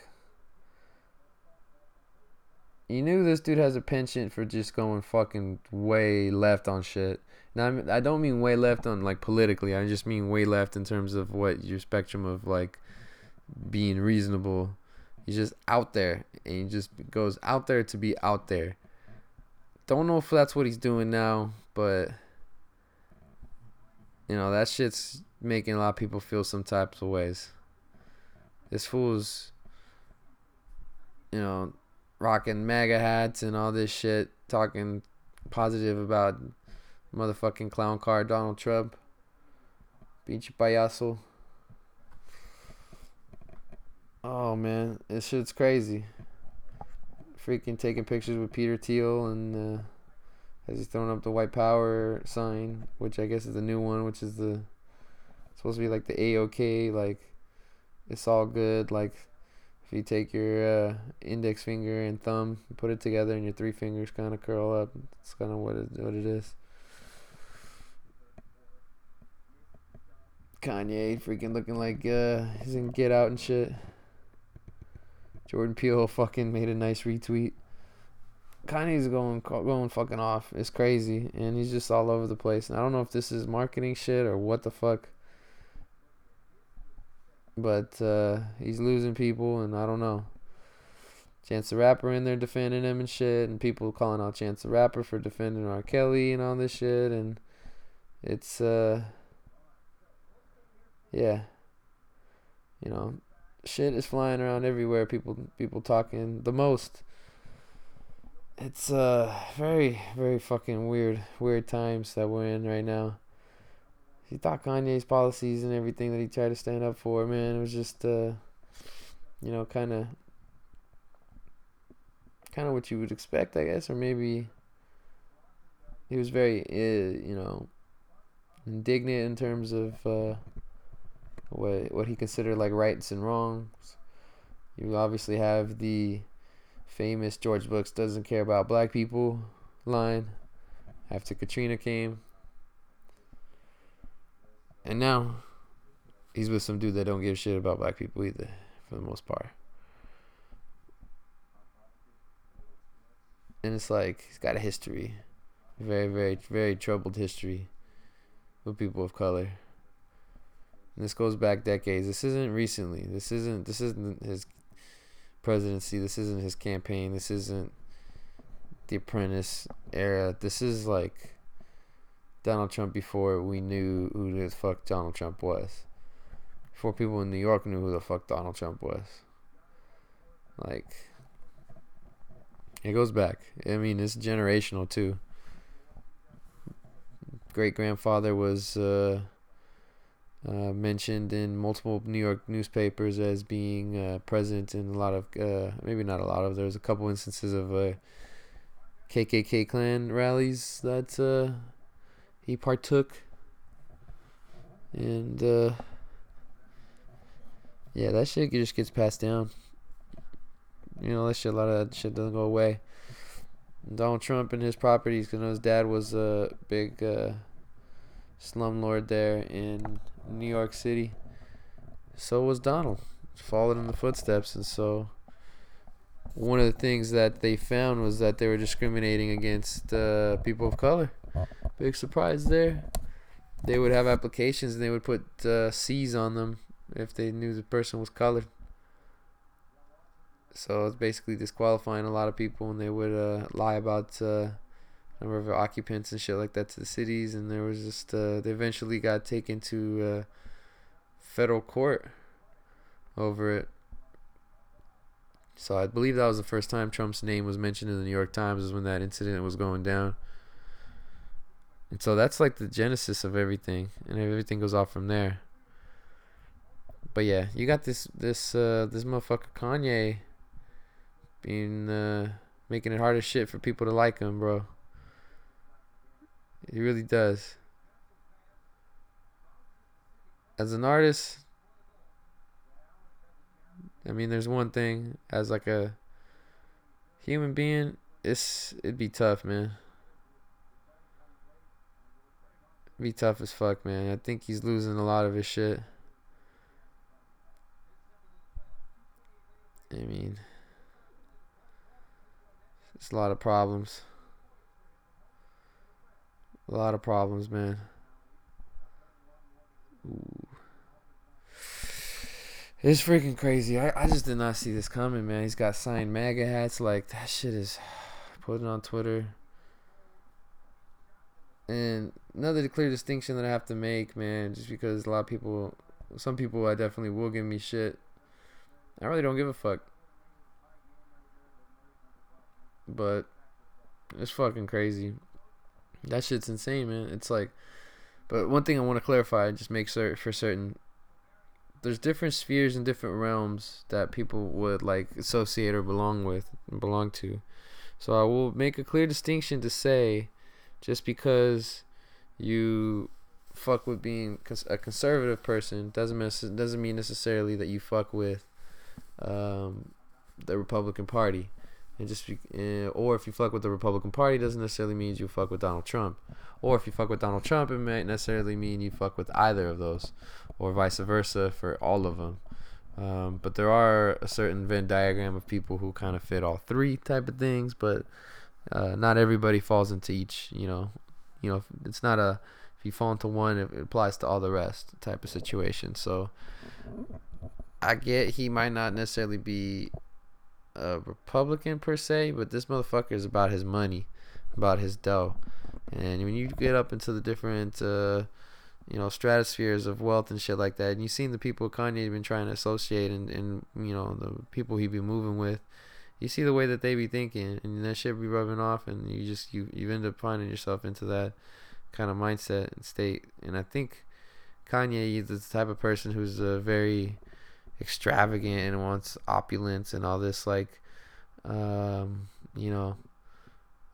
You knew this dude has a penchant for just going fucking way left on shit. Now, I don't mean way left on politically. I just mean way left in terms of what your spectrum of being reasonable. He's just out there, and he just goes out there to be out there. Don't know if that's what he's doing now, but that shit's making a lot of people feel some types of ways. This fool's rocking MAGA hats and all this shit, talking positive about motherfucking clown car Donald Trump. Pinche payaso. Oh, man. This shit's crazy. Freaking taking pictures with Peter Thiel and as he's throwing up the white power sign, which I guess is the new one, which is supposed to be the AOK, it's all good, if you take your index finger and thumb, you put it together and your three fingers kind of curl up. That's kind of what it is. Kanye freaking looking like he's in Get Out and shit. Jordan Peele fucking made a nice retweet. Kanye's going fucking off. It's crazy. And he's just all over the place. And I don't know if this is marketing shit or what the fuck. But he's losing people, and I don't know. Chance the Rapper in there defending him and shit. And people calling out Chance the Rapper for defending R. Kelly and all this shit. And it's, yeah. Shit is flying around everywhere. People talking the most. It's very, very fucking weird times that we're in right now. You thought Kanye's policies and everything that he tried to stand up for, man, it was just kind of kind of what you would expect, I guess, or maybe he was very, you know, indignant in terms of what he considered like rights and wrongs. You obviously have the famous George Brooks doesn't care about black people line after Katrina came. And now he's with some dude that don't give a shit about black people either, for the most part. And it's like he's got a history, a very, very, very troubled history with people of color. And this goes back decades. This isn't recently. This isn't his presidency. This isn't his campaign. This isn't the Apprentice era. This is like Donald Trump before we knew who the fuck Donald Trump was. Before people in New York knew who the fuck Donald Trump was. Like, it goes back. I mean, it's generational too. Great grandfather was mentioned in multiple New York newspapers as being present in a lot of, maybe not a lot of, there was a couple instances of KKK Klan rallies that he partook. And yeah, that shit just gets passed down. You know, that shit, a lot of that shit doesn't go away. Donald Trump and his properties, because his dad was a big slumlord there in New York City. So was Donald. Followed in the footsteps. And so one of the things that they found was that they were discriminating against people of color. Big surprise there. They would have applications and they would put C's on them if they knew the person was colored. So it's basically disqualifying a lot of people, and they would lie about number of occupants and shit like that to the cities. And there was just they eventually got taken to federal court over it. So I believe that was the first time Trump's name was mentioned in the New York Times, is when that incident was going down. And so that's like the genesis of everything, and everything goes off from there. But yeah, you got this motherfucker Kanye being making it hard as shit for people to like him, bro. He really does. As an artist, I mean, there's one thing. As like a human being, it'd be tough, man. It'd be tough as fuck, man. I think he's losing a lot of his shit. I mean, it's a lot of problems. A lot of problems, man. Ooh. It's freaking crazy. I just did not see this coming, man. He's got signed MAGA hats. Like, that shit is put it on Twitter. And another clear distinction that I have to make, man, just because a lot of people, some people I definitely will give me shit. I really don't give a fuck. But it's fucking crazy. That shit's insane, man. It's like, but one thing I want to clarify and just make for certain, there's different spheres and different realms that people would like associate or belong to. So I will make a clear distinction to say, just because you fuck with being a conservative person doesn't mean necessarily that you fuck with the Republican Party. And or if you fuck with the Republican Party, doesn't necessarily mean you fuck with Donald Trump. Or if you fuck with Donald Trump, it might necessarily mean you fuck with either of those, or vice versa for all of them. But there are a certain Venn diagram of people who kind of fit all three type of things. But not everybody falls into each. You know, it's not a if you fall into one, it applies to all the rest type of situation. So I get he might not necessarily be a Republican per se, but this motherfucker is about his money, about his dough. And when you get up into the different stratospheres of wealth and shit like that, and you've seen the people Kanye been trying to associate, and you know, the people he be moving with, you see the way that they be thinking, and that shit be rubbing off, and you just you end up finding yourself into that kind of mindset and state. And I think Kanye is the type of person who's a very extravagant and wants opulence and all this like you know,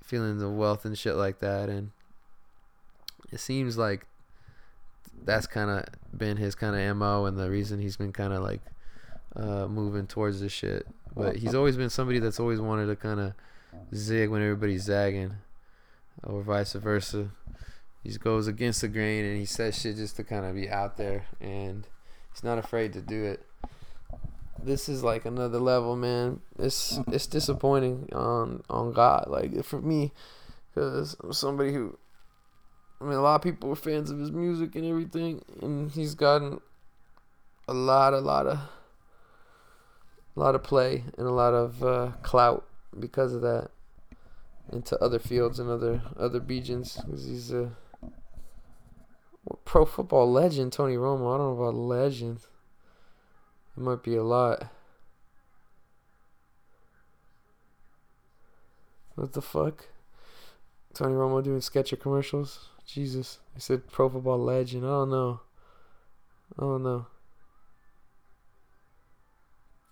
feelings of wealth and shit like that. And it seems like that's kind of been his kind of MO and the reason he's been kind of like moving towards this shit. But he's always been somebody that's always wanted to kind of zig when everybody's zagging, or vice versa. He goes against the grain and he says shit just to kind of be out there, and he's not afraid to do it. This is like another level, man. It's disappointing on God, like, for me, because I'm somebody who, I mean, a lot of people were fans of his music and everything, and he's gotten a lot of play and a lot of clout because of that into other fields and other regions, because he's a pro football legend. Tony Romo, I don't know about legend. It might be a lot. What the fuck? Tony Romo doing Skechers commercials? Jesus. I said pro football legend. I don't know.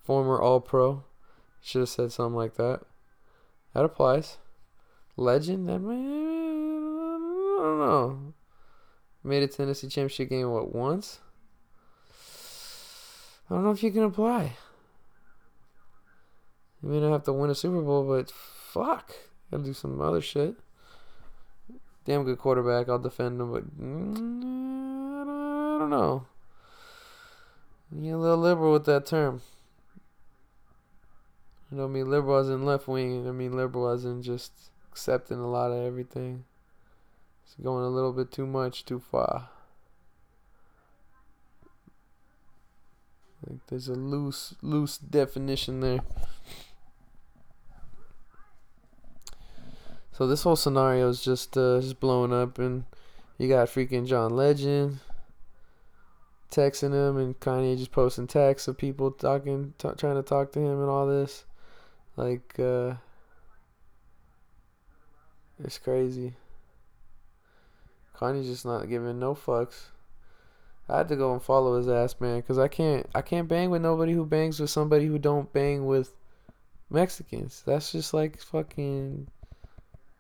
Former All-Pro. Should have said something like that. That applies. Legend? That might, I don't know. Made a Tennessee championship game, what, once? I don't know if you can apply. You may not have to win a Super Bowl, but fuck. Gotta do some other shit. Damn good quarterback. I'll defend him, but I don't know. You're a little liberal with that term. I don't mean liberal as in left wing. I mean liberal as in just accepting a lot of everything. It's going a little bit too much, too far. Like, there's a loose definition there. So this whole scenario is just blowing up, and you got freaking John Legend texting him, and Kanye just posting texts of people trying to talk to him and all this. Like, it's crazy. Kanye's just not giving no fucks. I had to go and follow his ass, man, because I can't bang with nobody who bangs with somebody who don't bang with Mexicans. That's just like fucking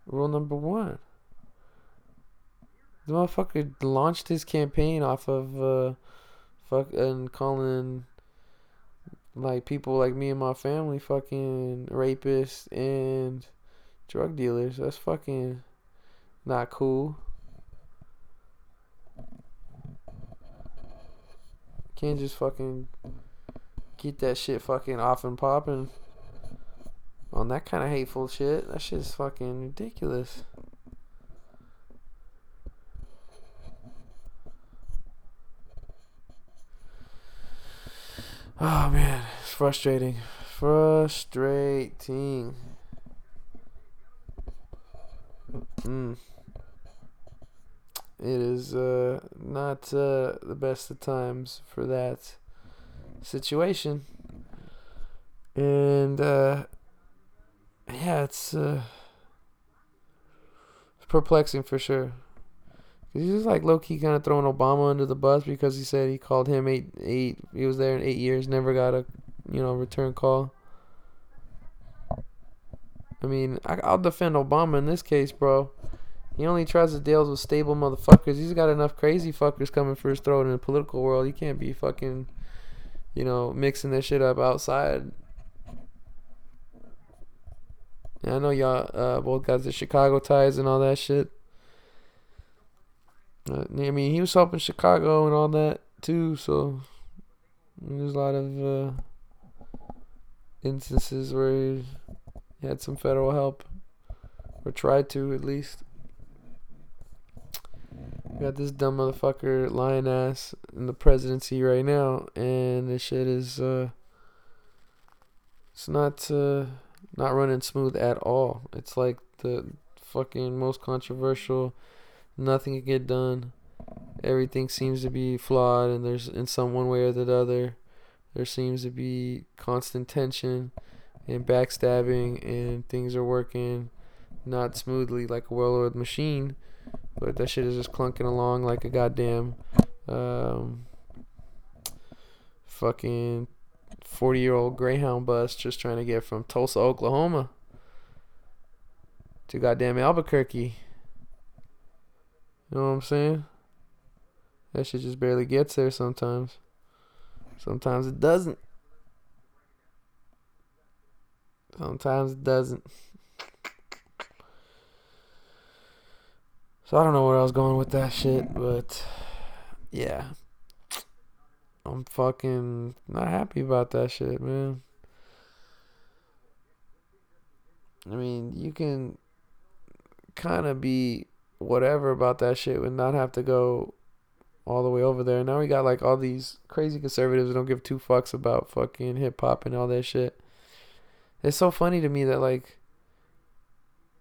rule number one. The motherfucker launched his campaign off of fucking calling like people like me and my family fucking rapists and drug dealers. That's fucking not cool. Can't just fucking get that shit fucking off and popping on that kind of hateful shit. That shit's fucking ridiculous. Oh man, it's frustrating. Frustrating. It is not the best of times for that situation. And, yeah, it's perplexing for sure. He's just like low-key kind of throwing Obama under the bus because he said he called him eight. He was there in 8 years, never got a, you know, return call. I mean, I'll defend Obama in this case, bro. He only tries to deal with stable motherfuckers. He's got enough crazy fuckers coming for his throat in the political world. He can't be fucking, you know, mixing that shit up outside. And I know y'all both got the Chicago ties and all that shit. I mean, he was helping Chicago and all that too, so there's a lot of instances where he had some federal help, or tried to at least. Got this dumb motherfucker lying ass in the presidency right now, and this shit is it's not running smooth at all. It's like the fucking most controversial. Nothing can get done. Everything seems to be flawed, and there's, in some one way or the other, there seems to be constant tension and backstabbing, and things are working not smoothly like a well-oiled machine. But that shit is just clunking along like a goddamn fucking 40-year-old Greyhound bus just trying to get from Tulsa, Oklahoma to goddamn Albuquerque. You know what I'm saying? That shit just barely gets there sometimes. Sometimes it doesn't. Sometimes it doesn't. So I don't know where I was going with that shit, but yeah. I'm fucking not happy about that shit, man. I mean, you can kind of be whatever about that shit and not have to go all the way over there. Now we got like all these crazy conservatives who don't give two fucks about fucking hip hop and all that shit. It's so funny to me that like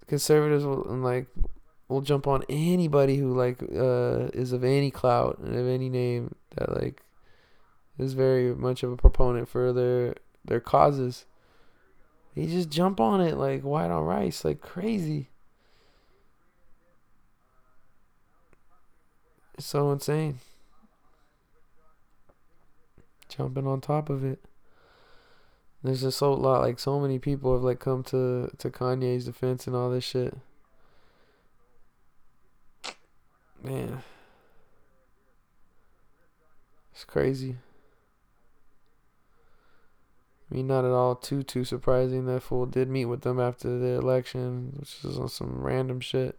conservatives will jump on anybody who like is of any clout and of any name that like is very much of a proponent for their causes. They just jump on it like white on rice, like crazy. It's so insane. Jumping on top of it. There's just a lot, like so many people have like come to Kanye's defense and all this shit. Man. It's crazy. I mean, not at all too surprising that fool did meet with them after the election, which is on some random shit.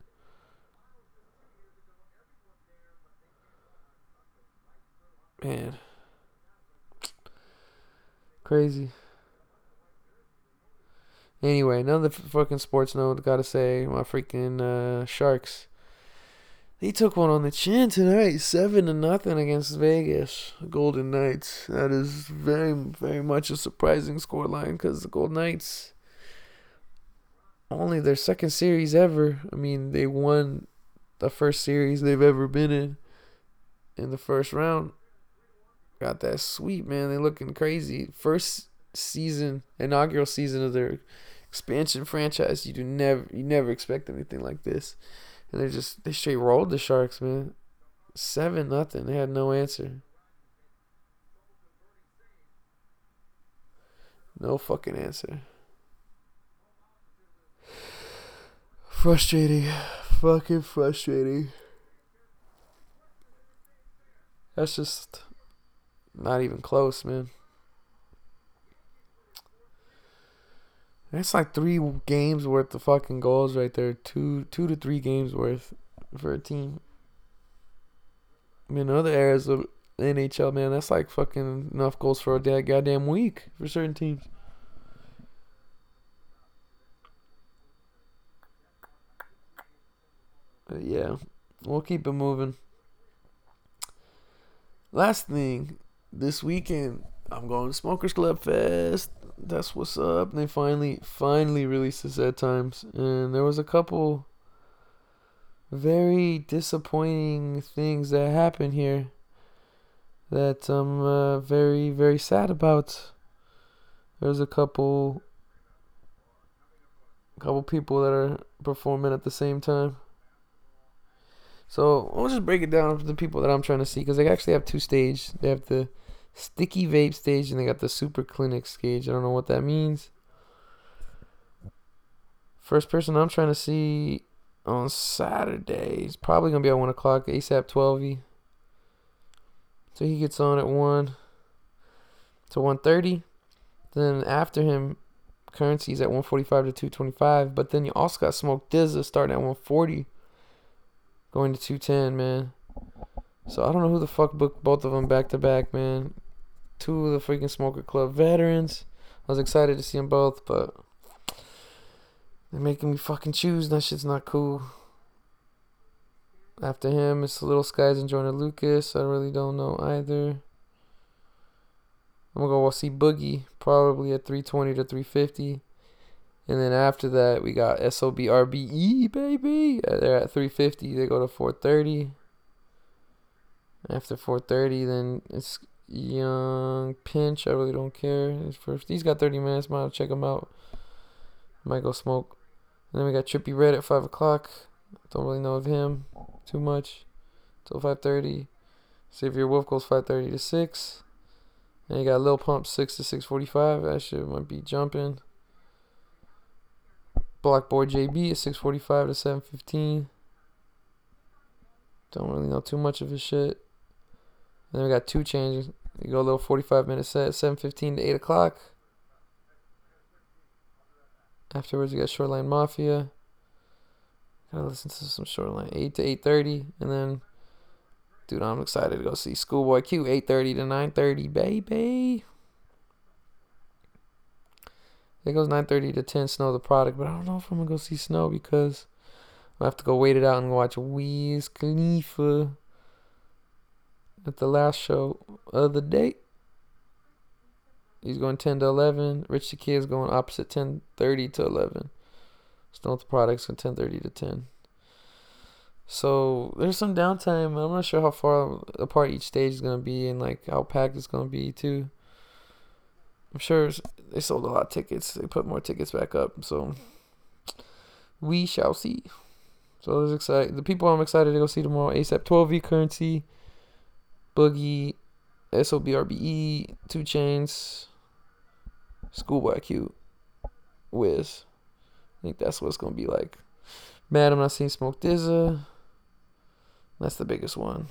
Man. Crazy. Anyway, another fucking sports note, gotta say, my freaking Sharks. They took one on the chin tonight, 7-0 against Vegas Golden Knights. That is very, very much a surprising scoreline because the Golden Knights, only their second series ever. I mean, they won the first series they've ever been in the first round. Got that sweep, man. They're looking crazy. First season, inaugural season of their expansion franchise. You never expect anything like this. And they straight rolled the Sharks, man. 7-0. They had no answer. No fucking answer. Frustrating. Fucking frustrating. That's just not even close, man. That's like 3 games worth of fucking goals right there. Two to 3 games worth for a team. I mean, other areas of NHL, man, that's like fucking enough goals for a goddamn week for certain teams. But yeah, we'll keep it moving. Last thing, this weekend, I'm going to Smokers Club Fest. That's what's up. And they finally released the set times. And there was a couple very disappointing things that happened here that I'm very, very sad about. There's a couple people that are performing at the same time. So I'll just break it down for the people that I'm trying to see, because they actually have 2 stages. They have the Sticky Vape stage, and they got the Super Clinic stage. I don't know what that means. First person I'm trying to see on Saturday is probably going to be at 1 o'clock, ASAP 12y. So he gets on at 1 to 1:30. Then after him, Currency's at 1:45 to 2:25. But then you also got Smoke Dizza starting at 1:40, going to 2:10, man. So I don't know who the fuck booked both of them back to back, man. 2 of the freaking Smoker Club veterans. I was excited to see them both, but they're making me fucking choose. That shit's not cool. After him, it's the Little Skies and Jordan Lucas. I really don't know either. I'm gonna go see Boogie probably at 3:20 to 3:50, and then after that we got SOBRBE, baby. They're at 3:50. They go to 4:30. After 4:30, then it's Young Pinch. I really don't care. He's got 30 minutes. Might check him out. Might go smoke. And then we got Trippy Red at 5 o'clock. Don't really know of him too much. Till 5:30. Xavier Wolf goes 5:30 to 6. And you got Lil Pump 6 to 6:45. That shit might be jumping. Block boy JB at 645 to 715. Don't really know too much of his shit. And then we got two changes. You go a little 45-minute set, 7:15 to 8 o'clock. Afterwards, you got Shoreline Mafia. Gotta listen to some Shoreline. 8 to 8:30. And then, dude, I'm excited to go see Schoolboy Q, 8:30 to 9:30, baby. It goes 9:30 to 10, Snow the Product. But I don't know if I'm going to go see Snow because I have to go wait it out and watch Wiz Khalifa at the last show of the day. He's going 10 to 11. Rich the Kid's going opposite 10:30 to 11. Snow the Product's going 10:30 to 10. So there's some downtime. I'm not sure how far apart each stage is going to be and like how packed it's going to be too. I'm sure they sold a lot of tickets. They put more tickets back up. So we shall see. So there's exciting. The people I'm excited to go see tomorrow, ASAP 12V Currency, Boogie, SOBRBE, 2 Chainz, Schoolboy Q, Wiz. I think that's what it's going to be like. Mad I'm not seeing Smoke Dizza. That's the biggest one.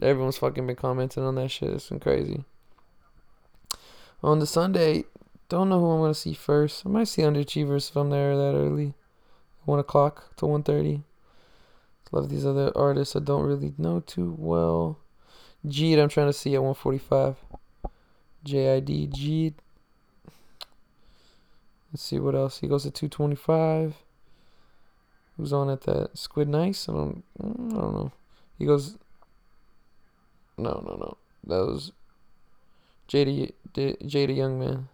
Everyone's fucking been commenting on that shit. It's been crazy. On the Sunday, don't know who I'm going to see first. I might see Underachievers if I'm there that early. 1 o'clock to 1:30. A lot of these other artists I don't really know too well. Jeed, I'm trying to see at 1:45. JID, Jeed. Let's see what else. He goes at 2:25. Who's on at that? Squid Nice? I don't know. He goes... No. That was... Jada Youngin.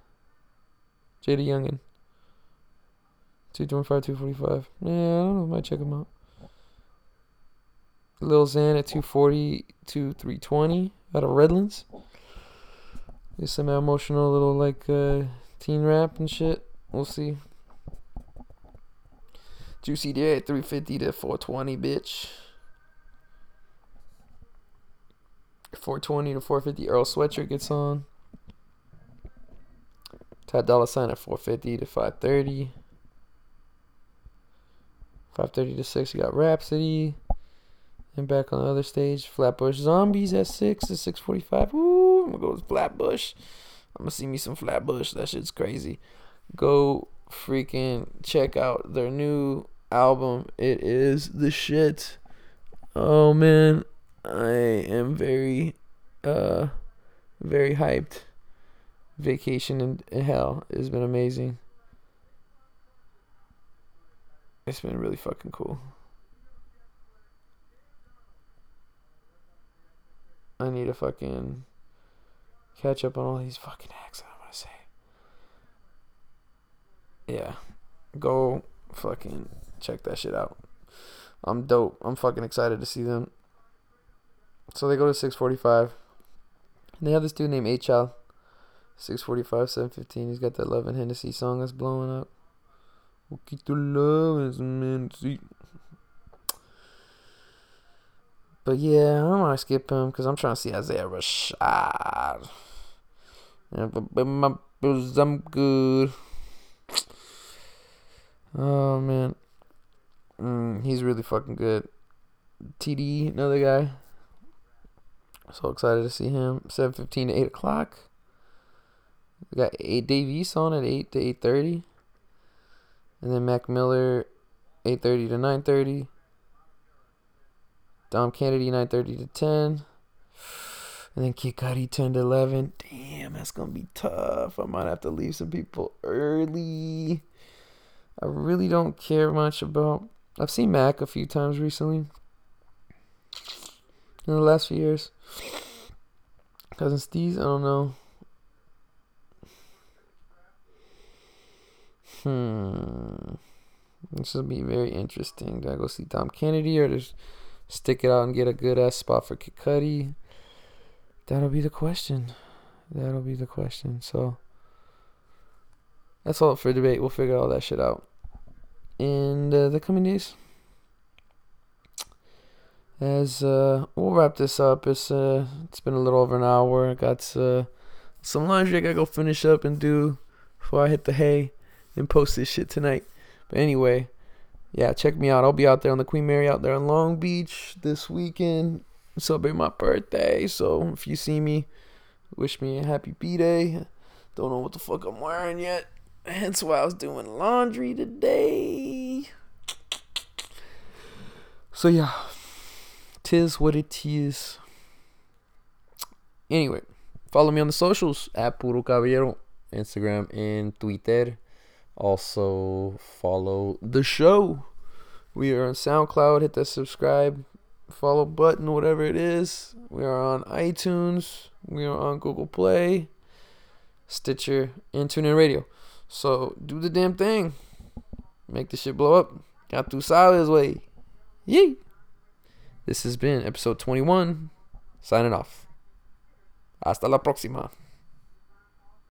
2:25, 2:45. Yeah, I don't know. Might check him out. Lil Xan at 2:40 to 3:20 out of Redlands. There's some emotional little like teen rap and shit. We'll see. Juicy D at 3:50 to 4:20, bitch. 4:20 to 4:50. Earl Sweatshirt gets on. Ty Dolla $ign at 4:50 to 5:30. 5:30 to 6. You got Rhapsody. And back on the other stage, Flatbush Zombies at 6 to 6:45. Ooh, I'm gonna go with Flatbush. I'm gonna see me some Flatbush. That shit's crazy. Go freaking check out their new album. It is the shit. Oh man. I am very, very hyped. Vacation in hell has been amazing. It's been really fucking cool. I need to fucking catch up on all these fucking acts that I'm gonna say. Yeah. Go fucking check that shit out. I'm dope. I'm fucking excited to see them. So they go to 6:45. And they have this dude named H-Child. 6:45, 7:15. He's got that Love and Hennessy song that's blowing up. We'll keep the love as men see. But yeah, I don't want to skip him because I'm trying to see Isaiah Rashad. I'm good. Oh, man. He's really fucking good. TD, another guy. So excited to see him. 7:15 to 8 o'clock. We got Dave East on at 8 to 8:30. And then Mac Miller, 8:30 to 9:30. Dom Kennedy, 9:30 to 10. And then Kid Cudi, 10 to 11. Damn, that's going to be tough. I might have to leave some people early. I really don't care much about... I've seen Mac a few times recently. In the last few years. Cousin Steez, I don't know. This will be very interesting. Do I go see Dom Kennedy or just stick it out and get a good ass spot for Kid Cudi? That'll be the question. So that's all for debate. We'll figure all that shit out in the coming days. As we'll wrap this up. It's been a little over an hour. I got some laundry I gotta go finish up and do before I hit the hay. and post this shit tonight. But anyway, yeah, check me out. I'll be out there on the Queen Mary out there in Long Beach this weekend. Celebrate my birthday. So if you see me, wish me a happy B-Day. Don't know what the fuck I'm wearing yet. Hence why I was doing laundry today. So yeah, tis what it is. Anyway, follow me on the socials at Puro Caballero, Instagram and Twitter. Also follow the show. We are on SoundCloud. Hit that subscribe, follow button, whatever it is. We are on iTunes. We are on Google Play, Stitcher, and TuneIn Radio. So do the damn thing. Make this shit blow up. Got through sideways way. Yee. This has been episode 21. Signing off. Hasta la próxima.